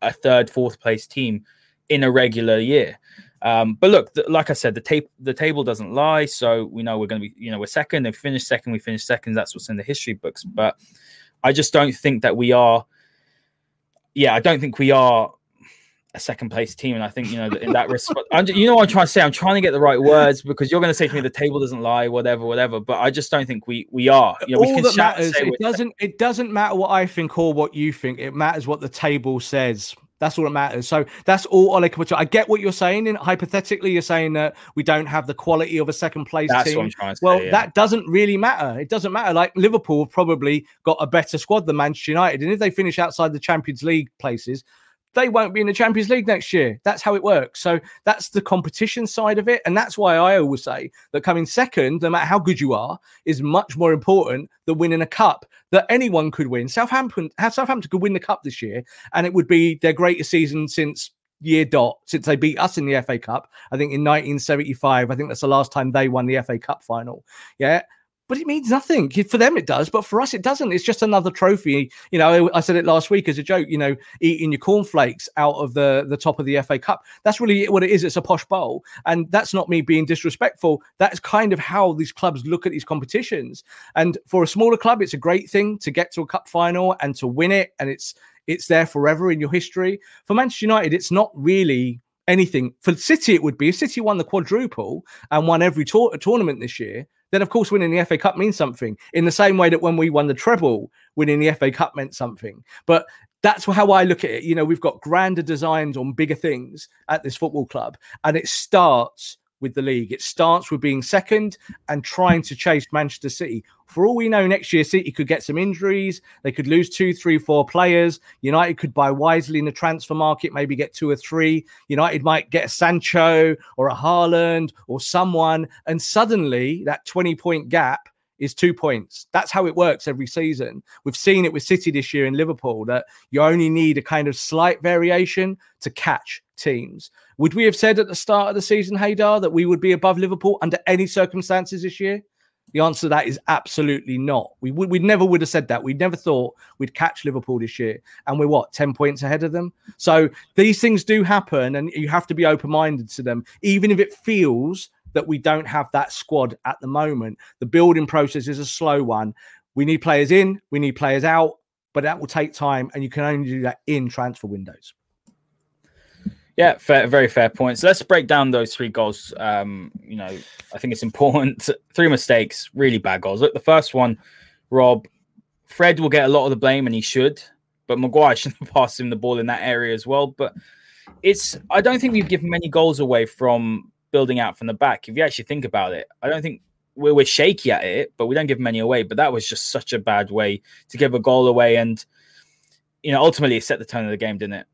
a third, fourth place team in a regular year. But look, like I said, the table doesn't lie. So we know we're going to be, we're second. They finish second, we finish second. That's what's in the history books. But I just don't think that we are. Yeah, I don't think we are a second place team. And I think, in that respect, what I'm trying to say, I'm trying to get the right words because you're going to say to me, the table doesn't lie, whatever. But I just don't think we are. All we can that matters, it doesn't matter what I think or what you think. It matters what the table says. That's all that matters. So that's all Ole Gunnar Solskjaer. I get what you're saying. And hypothetically, you're saying that we don't have the quality of a second place team. That's what I'm trying to say. Well, that doesn't really matter. It doesn't matter. Like Liverpool probably got a better squad than Manchester United. And if they finish outside the Champions League places, they won't be in the Champions League next year. That's how it works. So that's the competition side of it. And that's why I always say that coming second, no matter how good you are, is much more important than winning a cup that anyone could win. Southampton could win the cup this year, and it would be their greatest season since they beat us in the FA Cup. I think in 1975, I think that's the last time they won the FA Cup final. Yeah. But it means nothing. For them it does, but for us it doesn't. It's just another trophy. I said it last week as a joke, eating your cornflakes out of the top of the FA Cup. That's really what it is. It's a posh bowl. And that's not me being disrespectful. That's kind of how these clubs look at these competitions. And for a smaller club, it's a great thing to get to a cup final and to win it. And it's there forever in your history. For Manchester United, it's not really anything. For City, it would be. If City won the quadruple and won every tournament this year, then, of course, winning the FA Cup means something in the same way that when we won the treble, winning the FA Cup meant something. But that's how I look at it. We've got grander designs on bigger things at this football club. And it starts with the league. It starts with being second and trying to chase Manchester City. For all we know, next year, City could get some injuries. They could lose 2, 3, 4 players. United could buy wisely in the transfer market, maybe get 2 or 3. United might get a Sancho or a Haaland or someone. And suddenly that 20-point gap is 2 points. That's how it works every season. We've seen it with City this year in Liverpool, that you only need a kind of slight variation to catch teams. Would we have said at the start of the season, Haider, that we would be above Liverpool under any circumstances this year? The answer to that is absolutely not. We never would have said that. We never thought we'd catch Liverpool this year. And we're 10 points ahead of them? So these things do happen and you have to be open-minded to them, even if it feels that we don't have that squad at the moment. The building process is a slow one. We need players in, we need players out, but that will take time, and you can only do that in transfer windows. Yeah, fair, very fair points. So let's break down those three goals. I think it's important. Three mistakes, really bad goals. Look, the first one, Rob, Fred will get a lot of the blame, and he should, but Maguire shouldn't pass him the ball in that area as well. But I don't think we've given many goals away from building out from the back. If you actually think about it, I don't think we're shaky at it, but we don't give many away. But that was just such a bad way to give a goal away. And, ultimately it set the tone of the game, didn't it?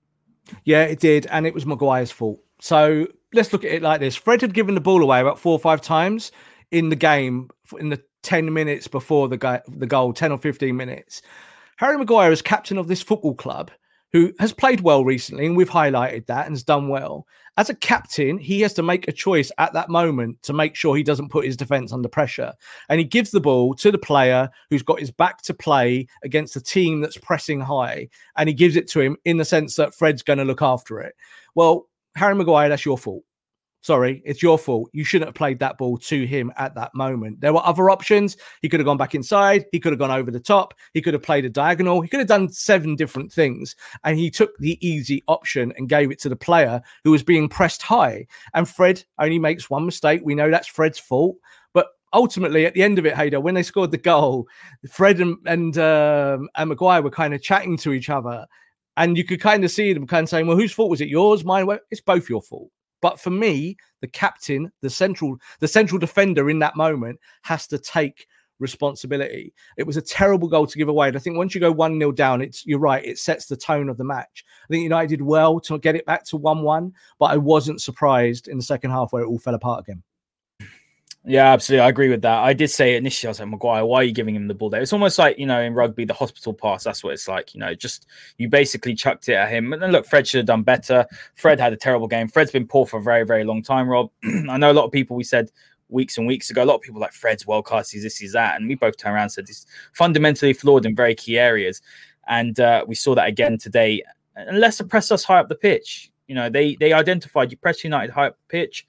Yeah, it did. And it was Maguire's fault. So let's look at it like this. Fred had given the ball away about 4 or 5 times in the game, in the 10 minutes before the goal, 10 or 15 minutes. Harry Maguire is captain of this football club who has played well recently, and we've highlighted that and has done well. As a captain, he has to make a choice at that moment to make sure he doesn't put his defence under pressure. And he gives the ball to the player who's got his back to play against a team that's pressing high, and he gives it to him in the sense that Fred's going to look after it. Well, Harry Maguire, that's your fault. Sorry, it's your fault. You shouldn't have played that ball to him at that moment. There were other options. He could have gone back inside. He could have gone over the top. He could have played a diagonal. He could have done 7 different things. And he took the easy option and gave it to the player who was being pressed high. And Fred only makes one mistake. We know that's Fred's fault. But ultimately, at the end of it, Haider, when they scored the goal, Fred and Maguire were kind of chatting to each other. And you could kind of see them kind of saying, well, whose fault was it? Yours? Mine? It's both your fault. But for me, the captain, the central defender in that moment has to take responsibility. It was a terrible goal to give away. And I think once you go 1-0 down, you're right, it sets the tone of the match. I think United did well to get it back to 1-1, but I wasn't surprised in the second half where it all fell apart again. Yeah, absolutely. I agree with that. I did say initially, I was like, Maguire, why are you giving him the ball there? It's almost like, in rugby, the hospital pass, that's what it's like. You basically chucked it at him. And then look, Fred should have done better. Fred had a terrible game. Fred's been poor for a very, very long time, Rob. I know a lot of people, we said weeks and weeks ago, a lot of people like Fred's world-class, he's this, he's that. And we both turned around and said he's fundamentally flawed in very key areas. And we saw that again today. And Leicester pressed us high up the pitch. They identified you press United high up the pitch.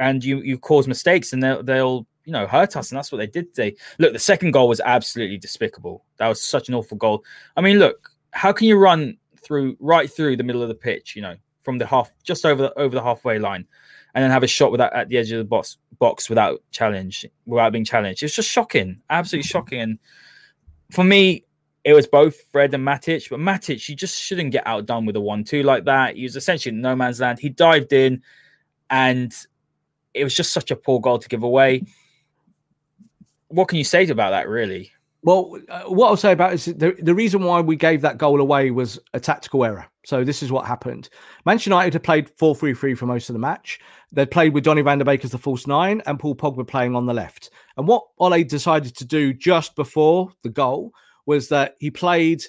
And you cause mistakes and they'll hurt us. And that's what they did today. Look, the second goal was absolutely despicable. That was such an awful goal. I mean, look, how can you run right through the middle of the pitch, from the half, just over the halfway line, and then have a shot without at the edge of the box without being challenged? It's just shocking, absolutely shocking. And for me, it was both Fred and Matic. But Matic, you just shouldn't get outdone with a 1-2 like that. He was essentially in no man's land. He dived in and... it was just such a poor goal to give away. What can you say about that, really? Well, what I'll say about it is the reason why we gave that goal away was a tactical error. So this is what happened. Manchester United had played 4-3-3 for most of the match. They played with Donny van de Beek as the false 9 and Paul Pogba playing on the left. And what Ole decided to do just before the goal was that he played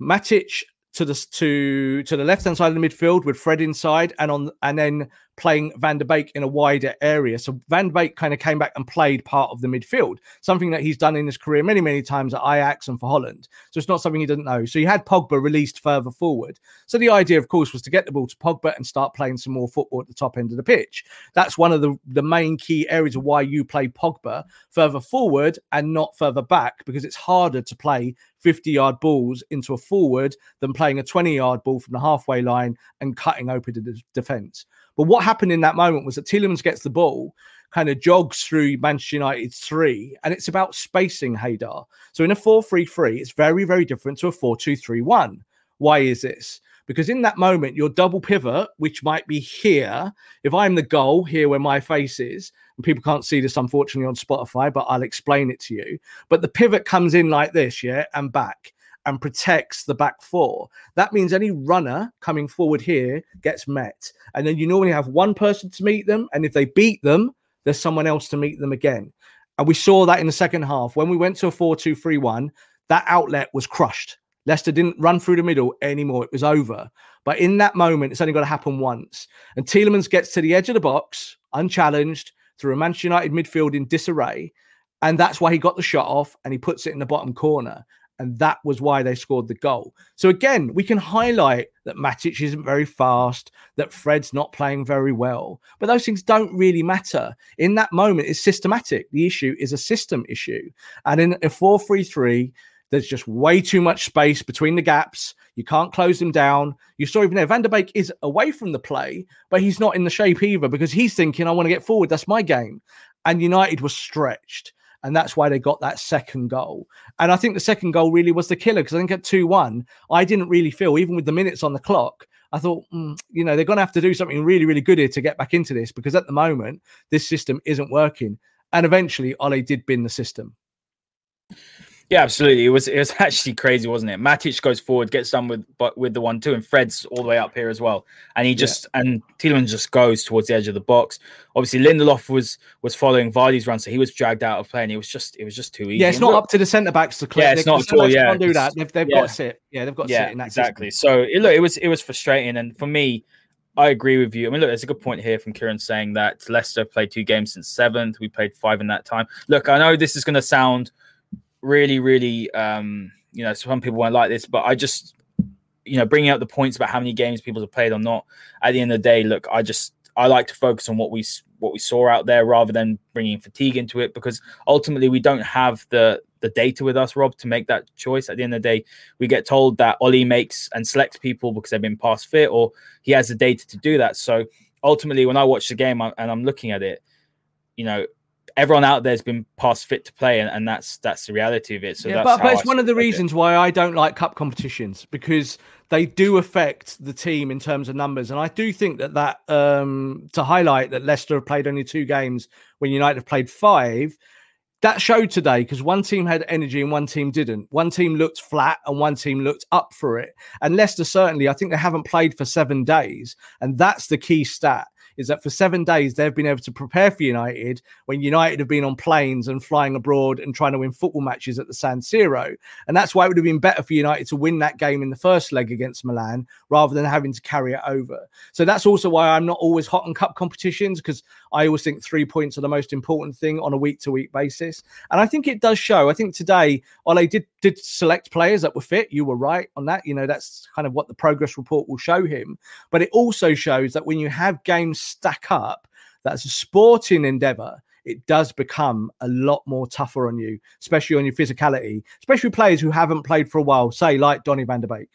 Matic to the left-hand side of the midfield with Fred inside and then playing Van de Beek in a wider area. So Van de Beek kind of came back and played part of the midfield, something that he's done in his career many, many times at Ajax and for Holland. So it's not something he doesn't know. So you had Pogba released further forward. So the idea, of course, was to get the ball to Pogba and start playing some more football at the top end of the pitch. That's one of the main key areas of why you play Pogba further forward and not further back, because it's harder to play 50-yard balls into a forward than playing a 20-yard ball from the halfway line and cutting open the defence. But what happened in that moment was that Tielemans gets the ball, kind of jogs through Manchester United's 3, and it's about spacing, Haider. So in a 4-3-3, it's very, very different to a 4-2-3-1. Why is this? Because in that moment, your double pivot, which might be here, if I'm the goal, here where my face is, and people can't see this, unfortunately, on Spotify, but I'll explain it to you. But the pivot comes in like this, yeah, and back, and protects the back 4. That means any runner coming forward here gets met. And then you normally have one person to meet them. And if they beat them, there's someone else to meet them again. And we saw that in the second half. When we went to a 4-2-3-1, that outlet was crushed. Leicester didn't run through the middle anymore. It was over. But in that moment, it's only got to happen once. And Tielemans gets to the edge of the box, unchallenged, through a Manchester United midfield in disarray. And that's why he got the shot off and he puts it in the bottom corner. And that was why they scored the goal. So again, we can highlight that Matic isn't very fast, that Fred's not playing very well. But those things don't really matter. In that moment, it's systematic. The issue is a system issue. And in a 4-3-3, there's just way too much space between the gaps. You can't close them down. You saw even there, Van de Beek is away from the play, but he's not in the shape either because he's thinking, I want to get forward. That's my game. And United was stretched. And that's why they got that second goal. And I think the second goal really was the killer because I think at 2-1, I didn't really feel, even with the minutes on the clock, I thought, they're going to have to do something really, really good here to get back into this because at the moment, this system isn't working. And eventually, Ole did bin the system. Yeah, absolutely. It was actually crazy, wasn't it? Matic goes forward, gets done with the 1-2, and Fred's all the way up here as well. And Tielemans just goes towards the edge of the box. Obviously, Lindelof was following Vardy's run, so he was dragged out of play, and it was just too easy. Yeah, it's not up to the centre backs to clear. Yeah, it's not at all. Yeah, can't do that. They've got to sit. Yeah, they've got to sit in that exactly. System. So it was frustrating, and for me, I agree with you. I mean, look, there's a good point here from Kieran saying that Leicester played 2 games since 7th. We played 5 in that time. Look, I know this is going to sound really, some people won't like this, but I just, bringing up the points about how many games people have played or not. At the end of the day, look, I like to focus on what we saw out there rather than bringing fatigue into it, because ultimately we don't have the data with us, Rob, to make that choice. At the end of the day, we get told that Ole makes and selects people because they've been past fit or he has the data to do that. So ultimately, when I watch the game and I'm looking at it, everyone out there has been past fit to play, and that's the reality of it. So yeah, but it's one of the reasons why I don't like cup competitions, because they do affect the team in terms of numbers. And I do think that to highlight that Leicester have played only 2 games when United have played 5, that showed today because one team had energy and one team didn't. One team looked flat and one team looked up for it. And Leicester certainly, I think they haven't played for 7 days. And that's the key stat. Is that for 7 days, they've been able to prepare for United when United have been on planes and flying abroad and trying to win football matches at the San Siro. And that's why it would have been better for United to win that game in the first leg against Milan rather than having to carry it over. So that's also why I'm not always hot on cup competitions, because I always think 3 points are the most important thing on a week-to-week basis. And I think it does show. I think today, Ole did select players that were fit. You were right on that. That's kind of what the progress report will show him. But it also shows that when you have games stack up, that's a sporting endeavor, it does become a lot more tougher on you, especially on your physicality, especially players who haven't played for a while, say like Donny van de Beek.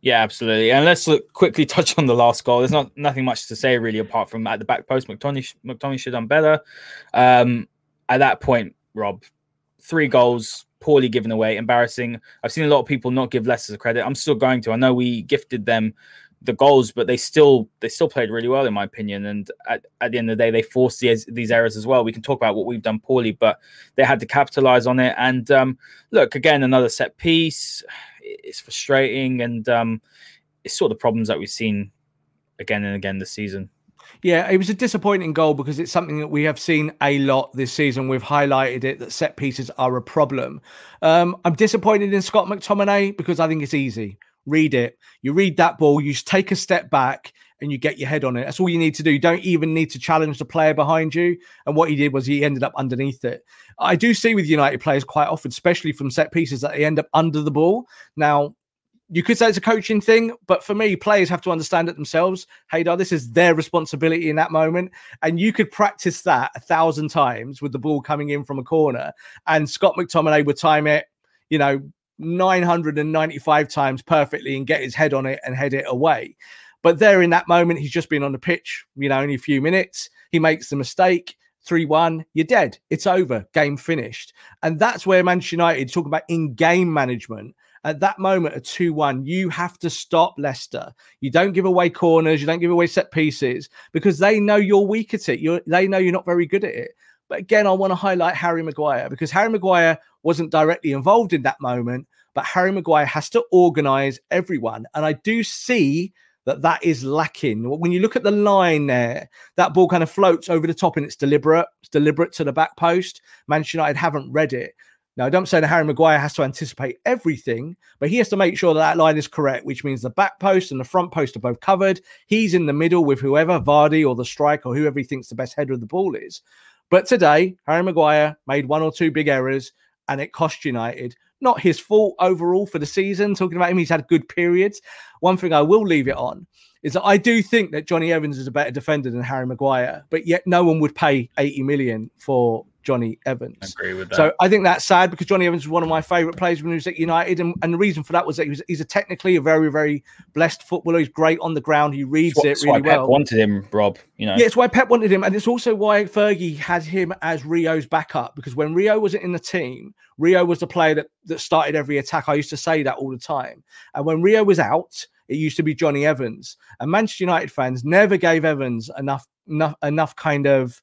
Yeah, absolutely. And let's quickly touch on the last goal. There's nothing much to say really, apart from at the back post, McTominay should have done better. At that point, Rob, 3 goals, poorly given away, embarrassing. I've seen a lot of people not give Leicester the credit. I'm still going to. I know we gifted them the goals, but they still played really well, in my opinion. And at the end of the day, they forced these errors as well. We can talk about what we've done poorly, but they had to capitalize on it. And look, again, another set piece. It's frustrating, and it's sort of the problems that we've seen again and again this season. Yeah, it was a disappointing goal because it's something that we have seen a lot this season. We've highlighted it, that set pieces are a problem. I'm disappointed in Scott McTominay because I think it's easy. Read it. You read that ball, you just take a step back and you get your head on it. That's all you need to do. You don't even need to challenge the player behind you. And what he did was he ended up underneath it. I do see with United players quite often, especially from set pieces, that they end up under the ball. Now, you could say it's a coaching thing, but for me, players have to understand it themselves. Haider, this is their responsibility in that moment. And you could practice that 1,000 times with the ball coming in from a corner. And Scott McTominay would time it, 995 times perfectly and get his head on it and head it away. But there in that moment, he's just been on the pitch, only a few minutes. He makes the mistake. 3-1, you're dead. It's over. Game finished. And that's where Manchester United talk about in-game management. At that moment, a 2-1, you have to stop Leicester. You don't give away corners. You don't give away set pieces because they know you're weak at it. They know you're not very good at it. But again, I want to highlight Harry Maguire, because Harry Maguire wasn't directly involved in that moment, but Harry Maguire has to organise everyone. And I do see that is lacking. When you look at the line there, that ball kind of floats over the top and it's deliberate. It's deliberate to the back post. Manchester United haven't read it. Now, I don't say that Harry Maguire has to anticipate everything, but he has to make sure that line is correct, which means the back post and the front post are both covered. He's in the middle with whoever, Vardy or the striker, or whoever he thinks the best header of the ball is. But today, Harry Maguire made 1 or 2 big errors and it cost United. Not his fault overall for the season. Talking about him, he's had good periods. One thing I will leave it on is that I do think that Johnny Evans is a better defender than Harry Maguire, but yet no one would pay 80 million for Johnny Evans. I agree with that. So I think that's sad because Johnny Evans was one of my favourite players when he was at United, and the reason for that was that he's a technically a very, very blessed footballer. He's great on the ground. He reads it really well. That's why Pep wanted him, Rob. You know, yeah, it's why Pep wanted him, and it's also why Fergie had him as Rio's backup, because when Rio wasn't in the team, Rio was the player that started every attack. I used to say that all the time, and when Rio was out, it used to be Johnny Evans, and Manchester United fans never gave Evans enough kind of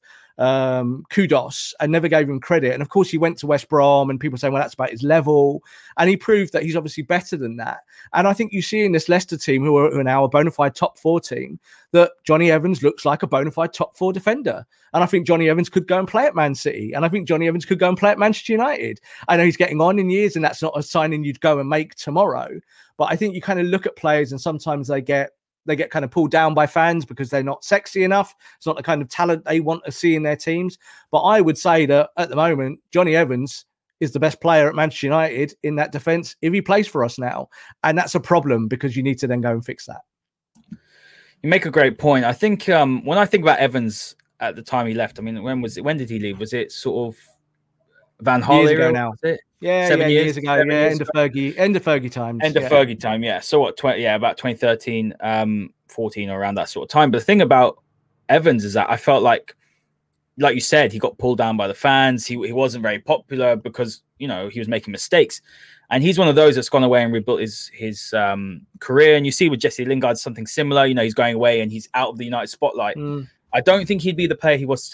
kudos and never gave him credit. And of course, he went to West Brom, and people say, "Well, that's about his level," and he proved that he's obviously better than that. And I think you see in this Leicester team, who are now a bona fide top four team, that Johnny Evans looks like a bona fide top four defender. And I think Johnny Evans could go and play at Man City, and I think Johnny Evans could go and play at Manchester United. I know he's getting on in years, and that's not a signing you'd go and make tomorrow. But I think you kind of look at players, and sometimes they get kind of pulled down by fans because they're not sexy enough. It's not the kind of talent they want to see in their teams. But I would say that at the moment, Johnny Evans is the best player at Manchester United in that defence if he plays for us now. And that's a problem because you need to then go and fix that. You make a great point. I think when I think about Evans at the time he left, I mean, when did he leave? Was it sort of Van Hal ago now? Yeah, 7 years ago. Yeah, end of Fergie time. Yeah. So what? About 2013, 14, or around that sort of time. But the thing about Evans is that I felt like you said, he got pulled down by the fans. He wasn't very popular because he was making mistakes, and he's one of those that's gone away and rebuilt his career. And you see with Jesse Lingard something similar. He's going away and he's out of the United spotlight. Mm. I don't think he'd be the player he is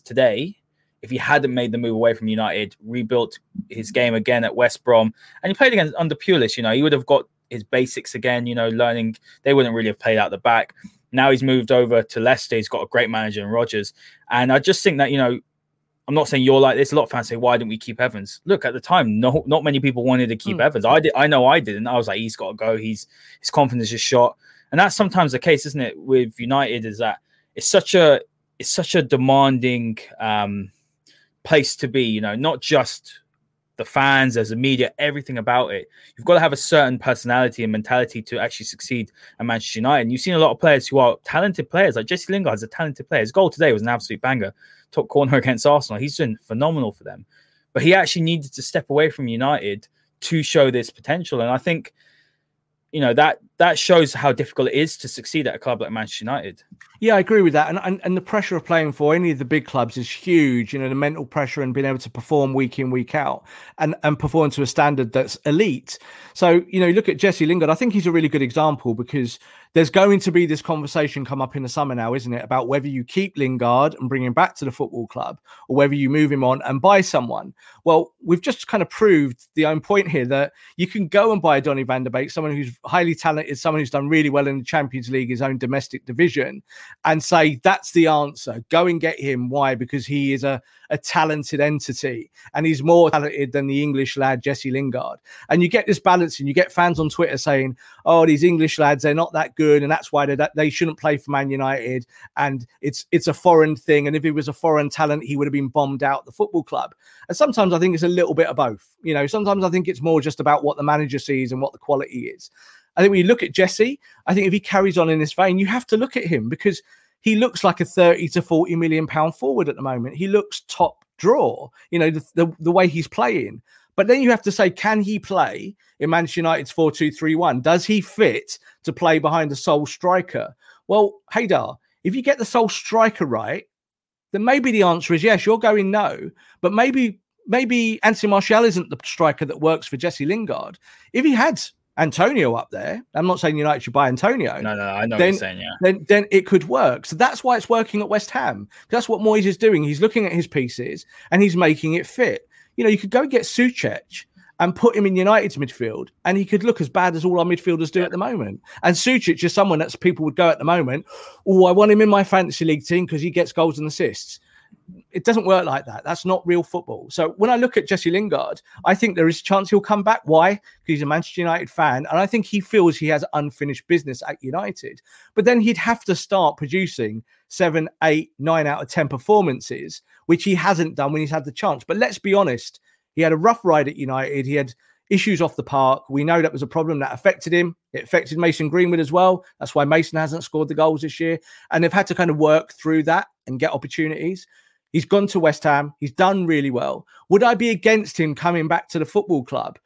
today. If he hadn't made the move away from United, rebuilt his game again at West Brom, and he played again under Pulis, he would have got his basics again, learning. They wouldn't really have played out the back. Now he's moved over to Leicester. He's got a great manager in Rodgers. And I just think that, I'm not saying you're like this. A lot of fans say, why didn't we keep Evans? Look, at the time, not many people wanted to keep Evans. I did. I know I didn't. I was like, he's got to go. His confidence is shot. And that's sometimes the case, isn't it? With United is that it's such a demanding, place to be, not just the fans as a media, everything about it. You've got to have a certain personality and mentality to actually succeed at Manchester United. And you've seen a lot of players who are talented players, like Jesse Lingard is a talented player. His goal today was an absolute banger, top corner against Arsenal. He's doing phenomenal for them, but he actually needed to step away from United to show this potential. And I think, that shows how difficult it is to succeed at a club like Manchester United. Yeah, I agree with that. And the pressure of playing for any of the big clubs is huge. The mental pressure and being able to perform week in, week out and perform to a standard that's elite. So, look at Jesse Lingard. I think he's a really good example because there's going to be this conversation come up in the summer now, isn't it? About whether you keep Lingard and bring him back to the football club or whether you move him on and buy someone. Well, we've just kind of proved the own point here that you can go and buy Donny van de Beek, someone who's highly talented, someone who's done really well in the Champions League, his own domestic division, and say, that's the answer. Go and get him. Why? Because he is a talented entity and he's more talented than the English lad, Jesse Lingard. And you get this balance and you get fans on Twitter saying, oh, these English lads, they're not that good. And that's why they shouldn't play for Man United. And it's a foreign thing. And if it was a foreign talent, he would have been bombed out the football club. And sometimes I think it's a little bit of both. Sometimes I think it's more just about what the manager sees and what the quality is. I think when you look at Jesse, I think if he carries on in this vein, you have to look at him because he looks like a 30 to 40 million pound forward at the moment. He looks top draw, the way he's playing. But then you have to say, can he play in Manchester United's 4-2-3-1? Does he fit to play behind the sole striker? Well, Haider, if you get the sole striker right, then maybe the answer is yes, you're going no. But maybe Anthony Martial isn't the striker that works for Jesse Lingard. If he had Antonio up there, I'm not saying United should buy Antonio. No, I know what you're saying, yeah. Then it could work. So that's why it's working at West Ham. That's what Moyes is doing. He's looking at his pieces and he's making it fit. You could go get Suchek and put him in United's midfield and he could look as bad as all our midfielders do at the moment. And Suchek is someone that people would go at the moment, oh, I want him in my fantasy league team because he gets goals and assists. It doesn't work like that. That's not real football. So when I look at Jesse Lingard, I think there is a chance he'll come back. Why? Because he's a Manchester United fan. And I think he feels he has unfinished business at United. But then he'd have to start producing 7, 8, 9 out of 10 performances, which he hasn't done when he's had the chance. But let's be honest, he had a rough ride at United. He had issues off the park. We know that was a problem that affected him. It affected Mason Greenwood as well. That's why Mason hasn't scored the goals this year. And they've had to kind of work through that and get opportunities. He's gone to West Ham. He's done really well. Would I be against him coming back to the football club?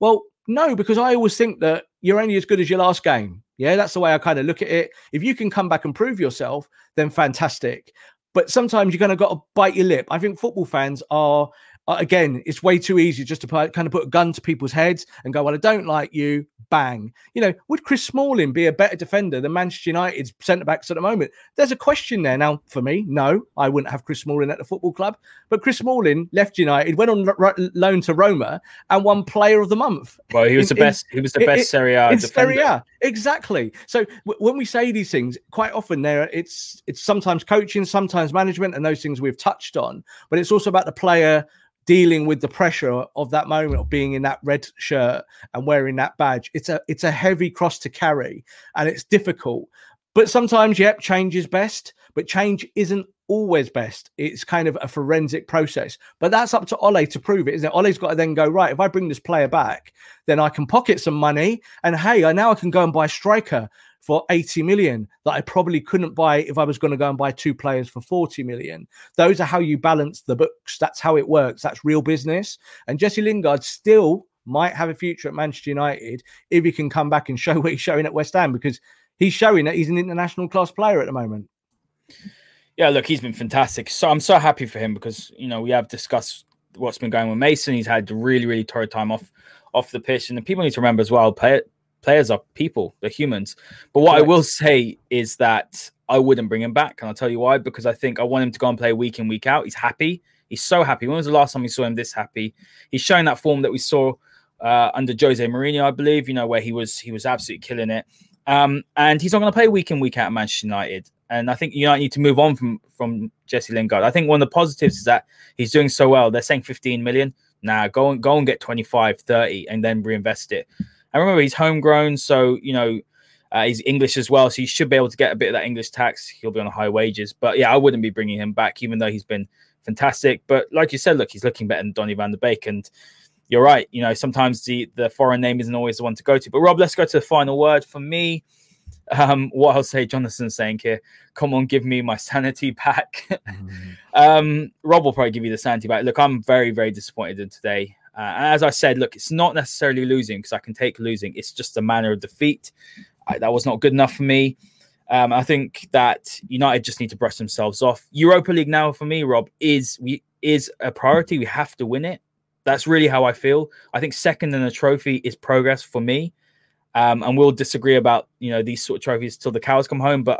Well, no, because I always think that you're only as good as your last game. Yeah, that's the way I kind of look at it. If you can come back and prove yourself, then fantastic. But sometimes you're going to got to bite your lip. I think football fans are, again, it's way too easy just to kind of put a gun to people's heads and go, well, I don't like you. Bang. You know, would Chris Smalling be a better defender than Manchester United's centre-backs at the moment? There's a question there. Now, for me, no, I wouldn't have Chris Smalling at the football club. But Chris Smalling left United, went on loan to Roma and won Player of the Month. Well, he was the best Serie A defender. Serie A. Exactly. So when we say these things, quite often it's sometimes coaching, sometimes management, and those things we've touched on. But it's also about the player dealing with the pressure of that moment of being in that red shirt and wearing that badge. It's a heavy cross to carry and it's difficult. But sometimes, yep, change is best, but change isn't always best. It's kind of a forensic process. But that's up to Ole to prove it, isn't it? Ole's got to then go, right, if I bring this player back, then I can pocket some money and, hey, I can go and buy a striker for 80 million that I probably couldn't buy if I was going to go and buy two players for 40 million. Those are how you balance the books. That's how it works. That's real business. And Jesse Lingard still might have a future at Manchester United if he can come back and show what he's showing at West Ham, because he's showing that he's an international class player at the moment. Yeah, look, he's been fantastic. So I'm so happy for him because, you know, we have discussed what's been going with Mason. He's had really, really torrid time off the pitch. And the people need to remember as well, players are people, they're humans. But what I will say is that I wouldn't bring him back. And I'll tell you why, because I think I want him to go and play week in, week out. He's happy. He's so happy. When was the last time we saw him this happy? He's showing that form that we saw under Jose Mourinho, I believe, you know, where he was absolutely killing it. And he's not going to play week in, week out at Manchester United. And I think United need to move on from Jesse Lingard. I think one of the positives is that he's doing so well. They're saying 15 million. Nah, go and get 25, 30 and then reinvest it. I remember he's homegrown, so, you know, he's English as well, so he should be able to get a bit of that English tax. He'll be on high wages. But, yeah, I wouldn't be bringing him back, even though he's been fantastic. But like you said, look, he's looking better than Donny van de Beek, and you're right. You know, sometimes the foreign name isn't always the one to go to. But, Rob, let's go to the final word. For me, what I'll say, Jonathan's saying here, come on, give me my sanity back. Rob will probably give you the sanity back. Look, I'm very, very disappointed in today. As I said, look, it's not necessarily losing because I can take losing. It's just a manner of defeat. That was not good enough for me. I think that United just need to brush themselves off. Europa League now for me, Rob, is a priority. We have to win it. That's really how I feel. I think second in a trophy is progress for me. And we'll disagree about, you know, these sort of trophies till the cows come home. But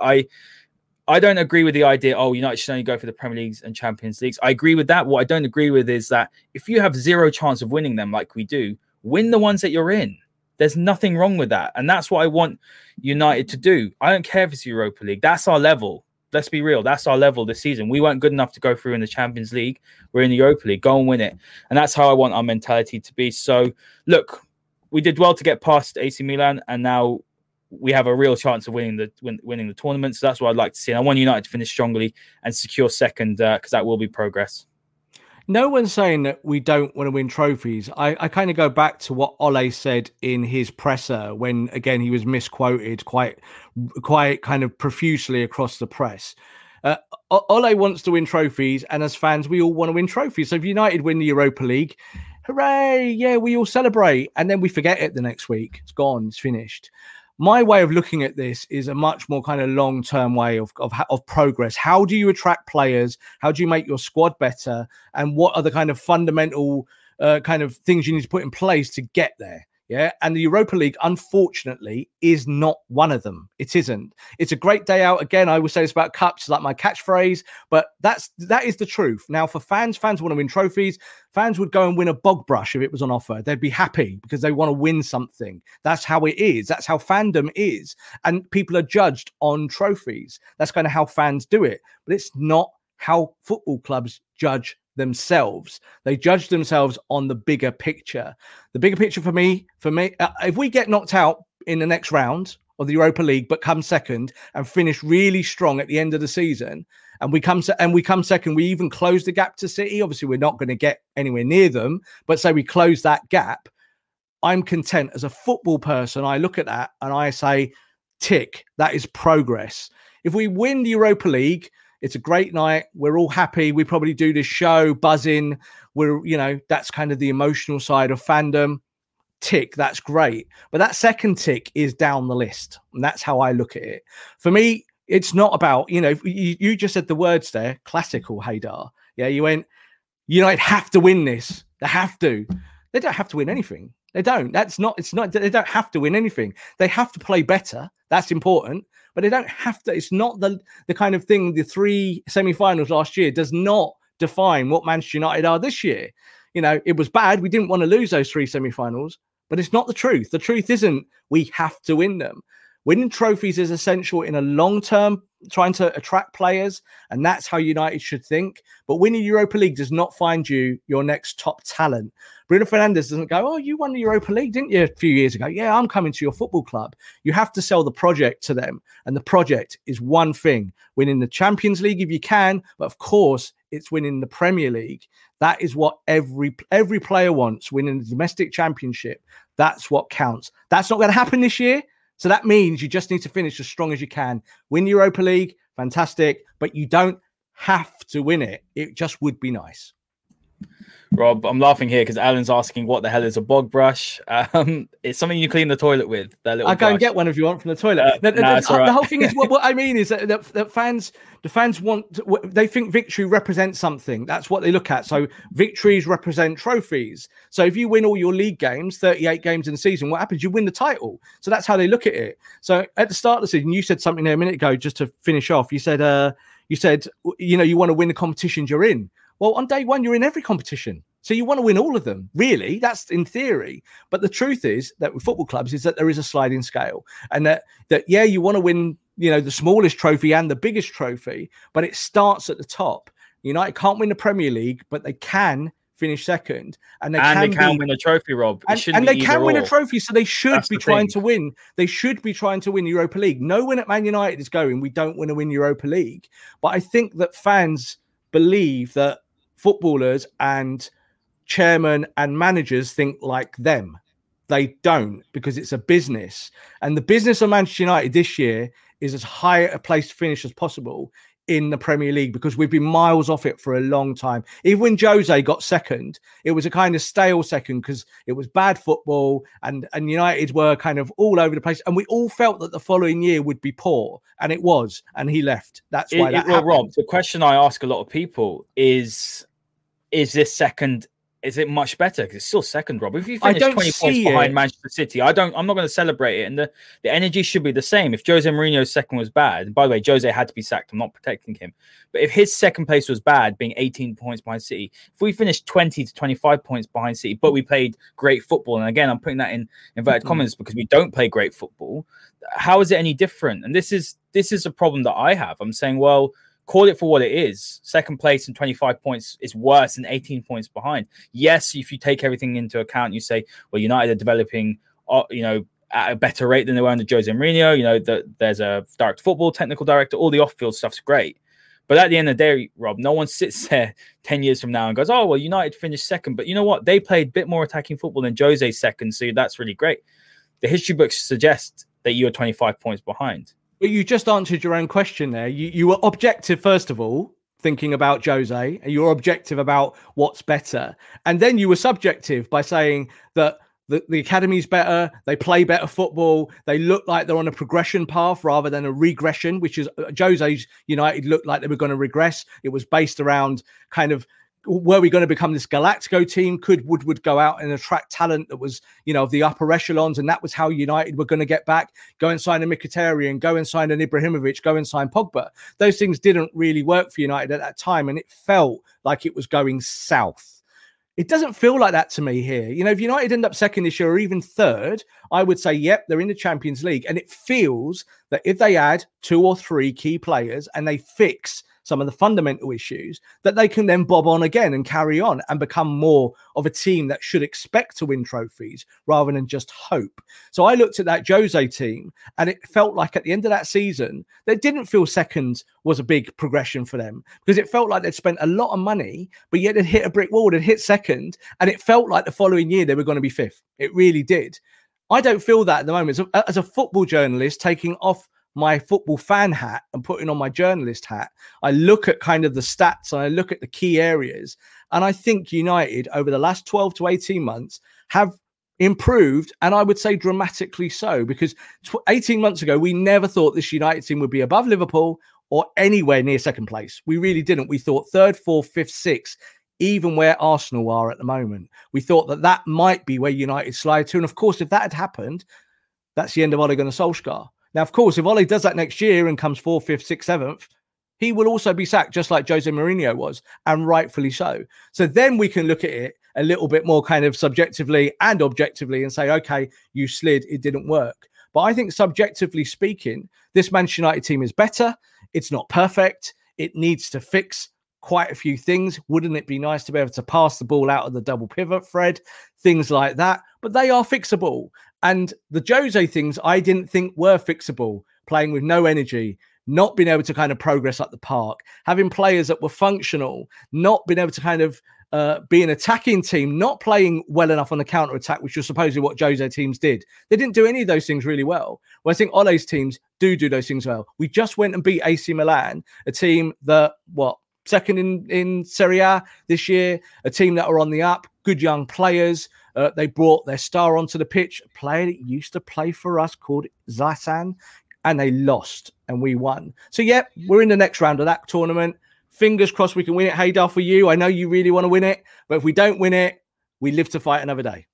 I don't agree with the idea, oh, United should only go for the Premier Leagues and Champions Leagues. I agree with that. What I don't agree with is that if you have zero chance of winning them like we do, win the ones that you're in. There's nothing wrong with that. And that's what I want United to do. I don't care if it's Europa League. That's our level. Let's be real. That's our level this season. We weren't good enough to go through in the Champions League. We're in the Europa League. Go and win it. And that's how I want our mentality to be. So, look, we did well to get past AC Milan and now we have a real chance of winning the tournament. So that's what I'd like to see. And I want United to finish strongly and secure second because that will be progress. No one's saying that we don't want to win trophies. I kind of go back to what Ole said in his presser when, again, he was misquoted quite kind of profusely across the press. Ole wants to win trophies, and as fans, we all want to win trophies. So if United win the Europa League, hooray, yeah, we all celebrate. And then we forget it the next week. It's gone. It's finished. My way of looking at this is a much more kind of long-term way of progress. How do you attract players? How do you make your squad better? And what are the kind of fundamental kind of things you need to put in place to get there? Yeah. And the Europa League, unfortunately, is not one of them. It isn't. It's a great day out. Again, I will say this about cups, like my catchphrase, but that is the truth. Now, for fans want to win trophies. Fans would go and win a bog brush if it was on offer. They'd be happy because they want to win something. That's how it is. That's how fandom is. And people are judged on trophies. That's kind of how fans do it. But it's not how football clubs judge themselves. They judge themselves on the bigger picture. The bigger picture for me, if we get knocked out in the next round of the Europa League, but come second and finish really strong at the end of the season, and we come second, we even close the gap to City. Obviously, we're not going to get anywhere near them, but say we close that gap. I'm content. As a football person, I look at that and I say, tick, that is progress. If we win the Europa League, it's a great night. We're all happy. We probably do this show, buzzing. We're, you know, that's kind of the emotional side of fandom. Tick, that's great. But that second tick is down the list. And that's how I look at it. For me, it's not about, you know, you just said the words there, classical Haider. Yeah, you went, United have to win this. They have to. They don't have to win anything. They don't. That's not, it's not, they don't have to win anything. They have to play better. That's important. But they don't have to. It's not the kind of thing, the three semi-finals last year does not define what Manchester United are this year. You know, it was bad. We didn't want to lose those three semi-finals, but it's not the truth. The truth isn't we have to win them. Winning trophies is essential in a long term, trying to attract players, and that's how United should think. But winning Europa League does not find you your next top talent. Bruno Fernandes doesn't go, oh, you won the Europa League, didn't you, a few years ago? Yeah, I'm coming to your football club. You have to sell the project to them, and the project is one thing, winning the Champions League if you can, but of course, it's winning the Premier League. That is what every player wants, winning the domestic championship. That's what counts. That's not going to happen this year. So that means you just need to finish as strong as you can. Win Europa League, fantastic, but you don't have to win it. It just would be nice. Rob, I'm laughing here because Alan's asking, what the hell is a bog brush? It's something you clean the toilet with. That little I'll go brush. And get one if you want from the toilet. The whole thing is, what I mean is that the fans they think victory represents something. That's what they look at. So victories represent trophies. So if you win all your league games, 38 games in the season, what happens? You win the title. So that's how they look at it. So at the start of the season, you said something there a minute ago, just to finish off. You said, you know, you want to win the competitions you're in. Well, on day one, you're in every competition. So you want to win all of them, really. That's in theory. But the truth is that with football clubs is that there is a sliding scale, and that you want to win, you know, the smallest trophy and the biggest trophy, but it starts at the top. United can't win the Premier League, but they can finish second. And they can win a trophy, Rob. And they can win a trophy, so they should be trying to win. They should be trying to win Europa League. No one at Man United is going, we don't want to win Europa League. But I think that fans believe that footballers and chairmen and managers think like them. They don't, because it's a business. And the business of Manchester United this year is as high a place to finish as possible in the Premier League, because we've been miles off it for a long time. Even when Jose got second, it was a kind of stale second because it was bad football and United were kind of all over the place. And we all felt that the following year would be poor, and it was, and he left. That's why that happened. Rob, the question I ask a lot of people is this second, is it much better? Because it's still second, Rob. If you finish 20 points behind Manchester City, I'm not going to celebrate it. And the energy should be the same. If Jose Mourinho's second was bad, and by the way, Jose had to be sacked, I'm not protecting him. But if his second place was bad, being 18 points behind City, if we finished 20 to 25 points behind City, but we played great football, and again, I'm putting that in inverted comments because we don't play great football, how is it any different? And this is a problem that I have. I'm saying, well, call it for what it is. Second place and 25 points is worse than 18 points behind. Yes, if you take everything into account, you say, well, United are developing, you know, at a better rate than they were under Jose Mourinho. You know, there's a direct football, technical director, all the off-field stuff's great. But at the end of the day, Rob, no one sits there 10 years from now and goes, oh, well, United finished second. But you know what? They played a bit more attacking football than Jose's second, so that's really great. The history books suggest that you are 25 points behind. But you just answered your own question there. You were objective, first of all, thinking about Jose, and you were objective about what's better. And then you were subjective by saying that the academy's better, they play better football, they look like they're on a progression path rather than a regression, which is Jose's United looked like they were going to regress. It was based around kind of, were we going to become this Galactico team? Could Woodward go out and attract talent that was, you know, of the upper echelons? And that was how United were going to get back. Go and sign a Mkhitaryan, go and sign an Ibrahimovic, go and sign Pogba. Those things didn't really work for United at that time, and it felt like it was going south. It doesn't feel like that to me here. You know, if United end up second this year or even third, I would say, yep, they're in the Champions League. And it feels that if they add two or three key players and they fix some of the fundamental issues, that they can then bob on again and carry on and become more of a team that should expect to win trophies rather than just hope. So I looked at that Jose team, and it felt like at the end of that season, they didn't feel second was a big progression for them, because it felt like they'd spent a lot of money, but yet they'd hit a brick wall, they'd hit second. second, and it felt like the following year they were going to be fifth. It really did. I don't feel that at the moment. So, as a football journalist, taking off my football fan hat and putting on my journalist hat, I look at kind of the stats and I look at the key areas. And I think United over the last 12 to 18 months have improved, and I would say dramatically so, because 18 months ago, we never thought this United team would be above Liverpool or anywhere near second place. We really didn't. We thought third, fourth, fifth, sixth, even where Arsenal are at the moment. We thought that that might be where United slide to. And of course, if that had happened, that's the end of Ole Gunnar Solskjaer. Now, of course, if Ole does that next year and comes 4th, 5th, 6th, 7th, he will also be sacked, just like Jose Mourinho was, and rightfully so. So then we can look at it a little bit more kind of subjectively and objectively and say, okay, you slid, it didn't work. But I think subjectively speaking, this Manchester United team is better. It's not perfect. It needs to fix quite a few things. Wouldn't it be nice to be able to pass the ball out of the double pivot, Fred? Things like that. But they are fixable. And the Jose things I didn't think were fixable, playing with no energy, not being able to kind of progress up the park, having players that were functional, not being able to kind of be an attacking team, not playing well enough on the counter-attack, which was supposedly what Jose teams did. They didn't do any of those things really well. Well, I think Ole's teams do those things well. We just went and beat AC Milan, a team that, second in Serie A this year, a team that are on the up, good young players. They brought their star onto the pitch, a player that used to play for us called Zlatan, and they lost and we won. So, we're in the next round of that tournament. Fingers crossed we can win it, Haider, for you. I know you really want to win it, but if we don't win it, we live to fight another day.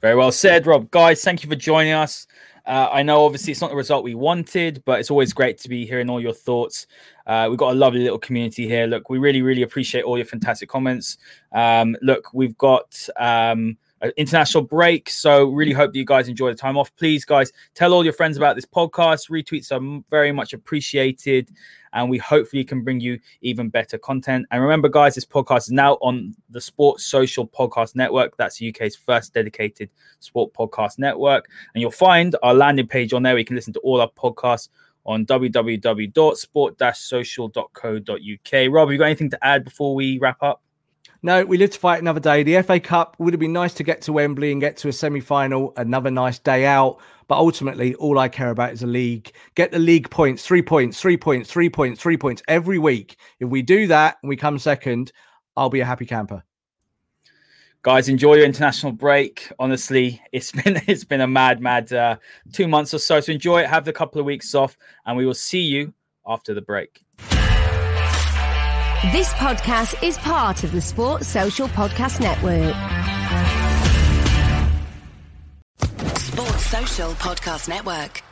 Very well said, Rob. Guys, thank you for joining us. I know, obviously, it's not the result we wanted, but it's always great to be hearing all your thoughts. We've got a lovely little community here. Look, we really, really appreciate all your fantastic comments. We've got an international break, so really hope that you guys enjoy the time off. Please, guys, tell all your friends about this podcast. Retweets are very much appreciated, and we hopefully can bring you even better content. And remember, guys, this podcast is now on the Sports Social Podcast Network. That's the UK's first dedicated sport podcast network. And you'll find our landing page on there where you can listen to all our podcasts on www.sport-social.co.uk. Rob, have you got anything to add before we wrap up? No, we live to fight another day. The FA Cup, would have been nice to get to Wembley and get to a semi-final, another nice day out. But ultimately, all I care about is the league. Get the league points, 3 points every week. If we do that and we come second, I'll be a happy camper. Guys, enjoy your international break. Honestly, it's been a mad 2 months or so. So enjoy it. Have the couple of weeks off, and we will see you after the break. This podcast is part of the Sports Social Podcast Network. Sports Social Podcast Network.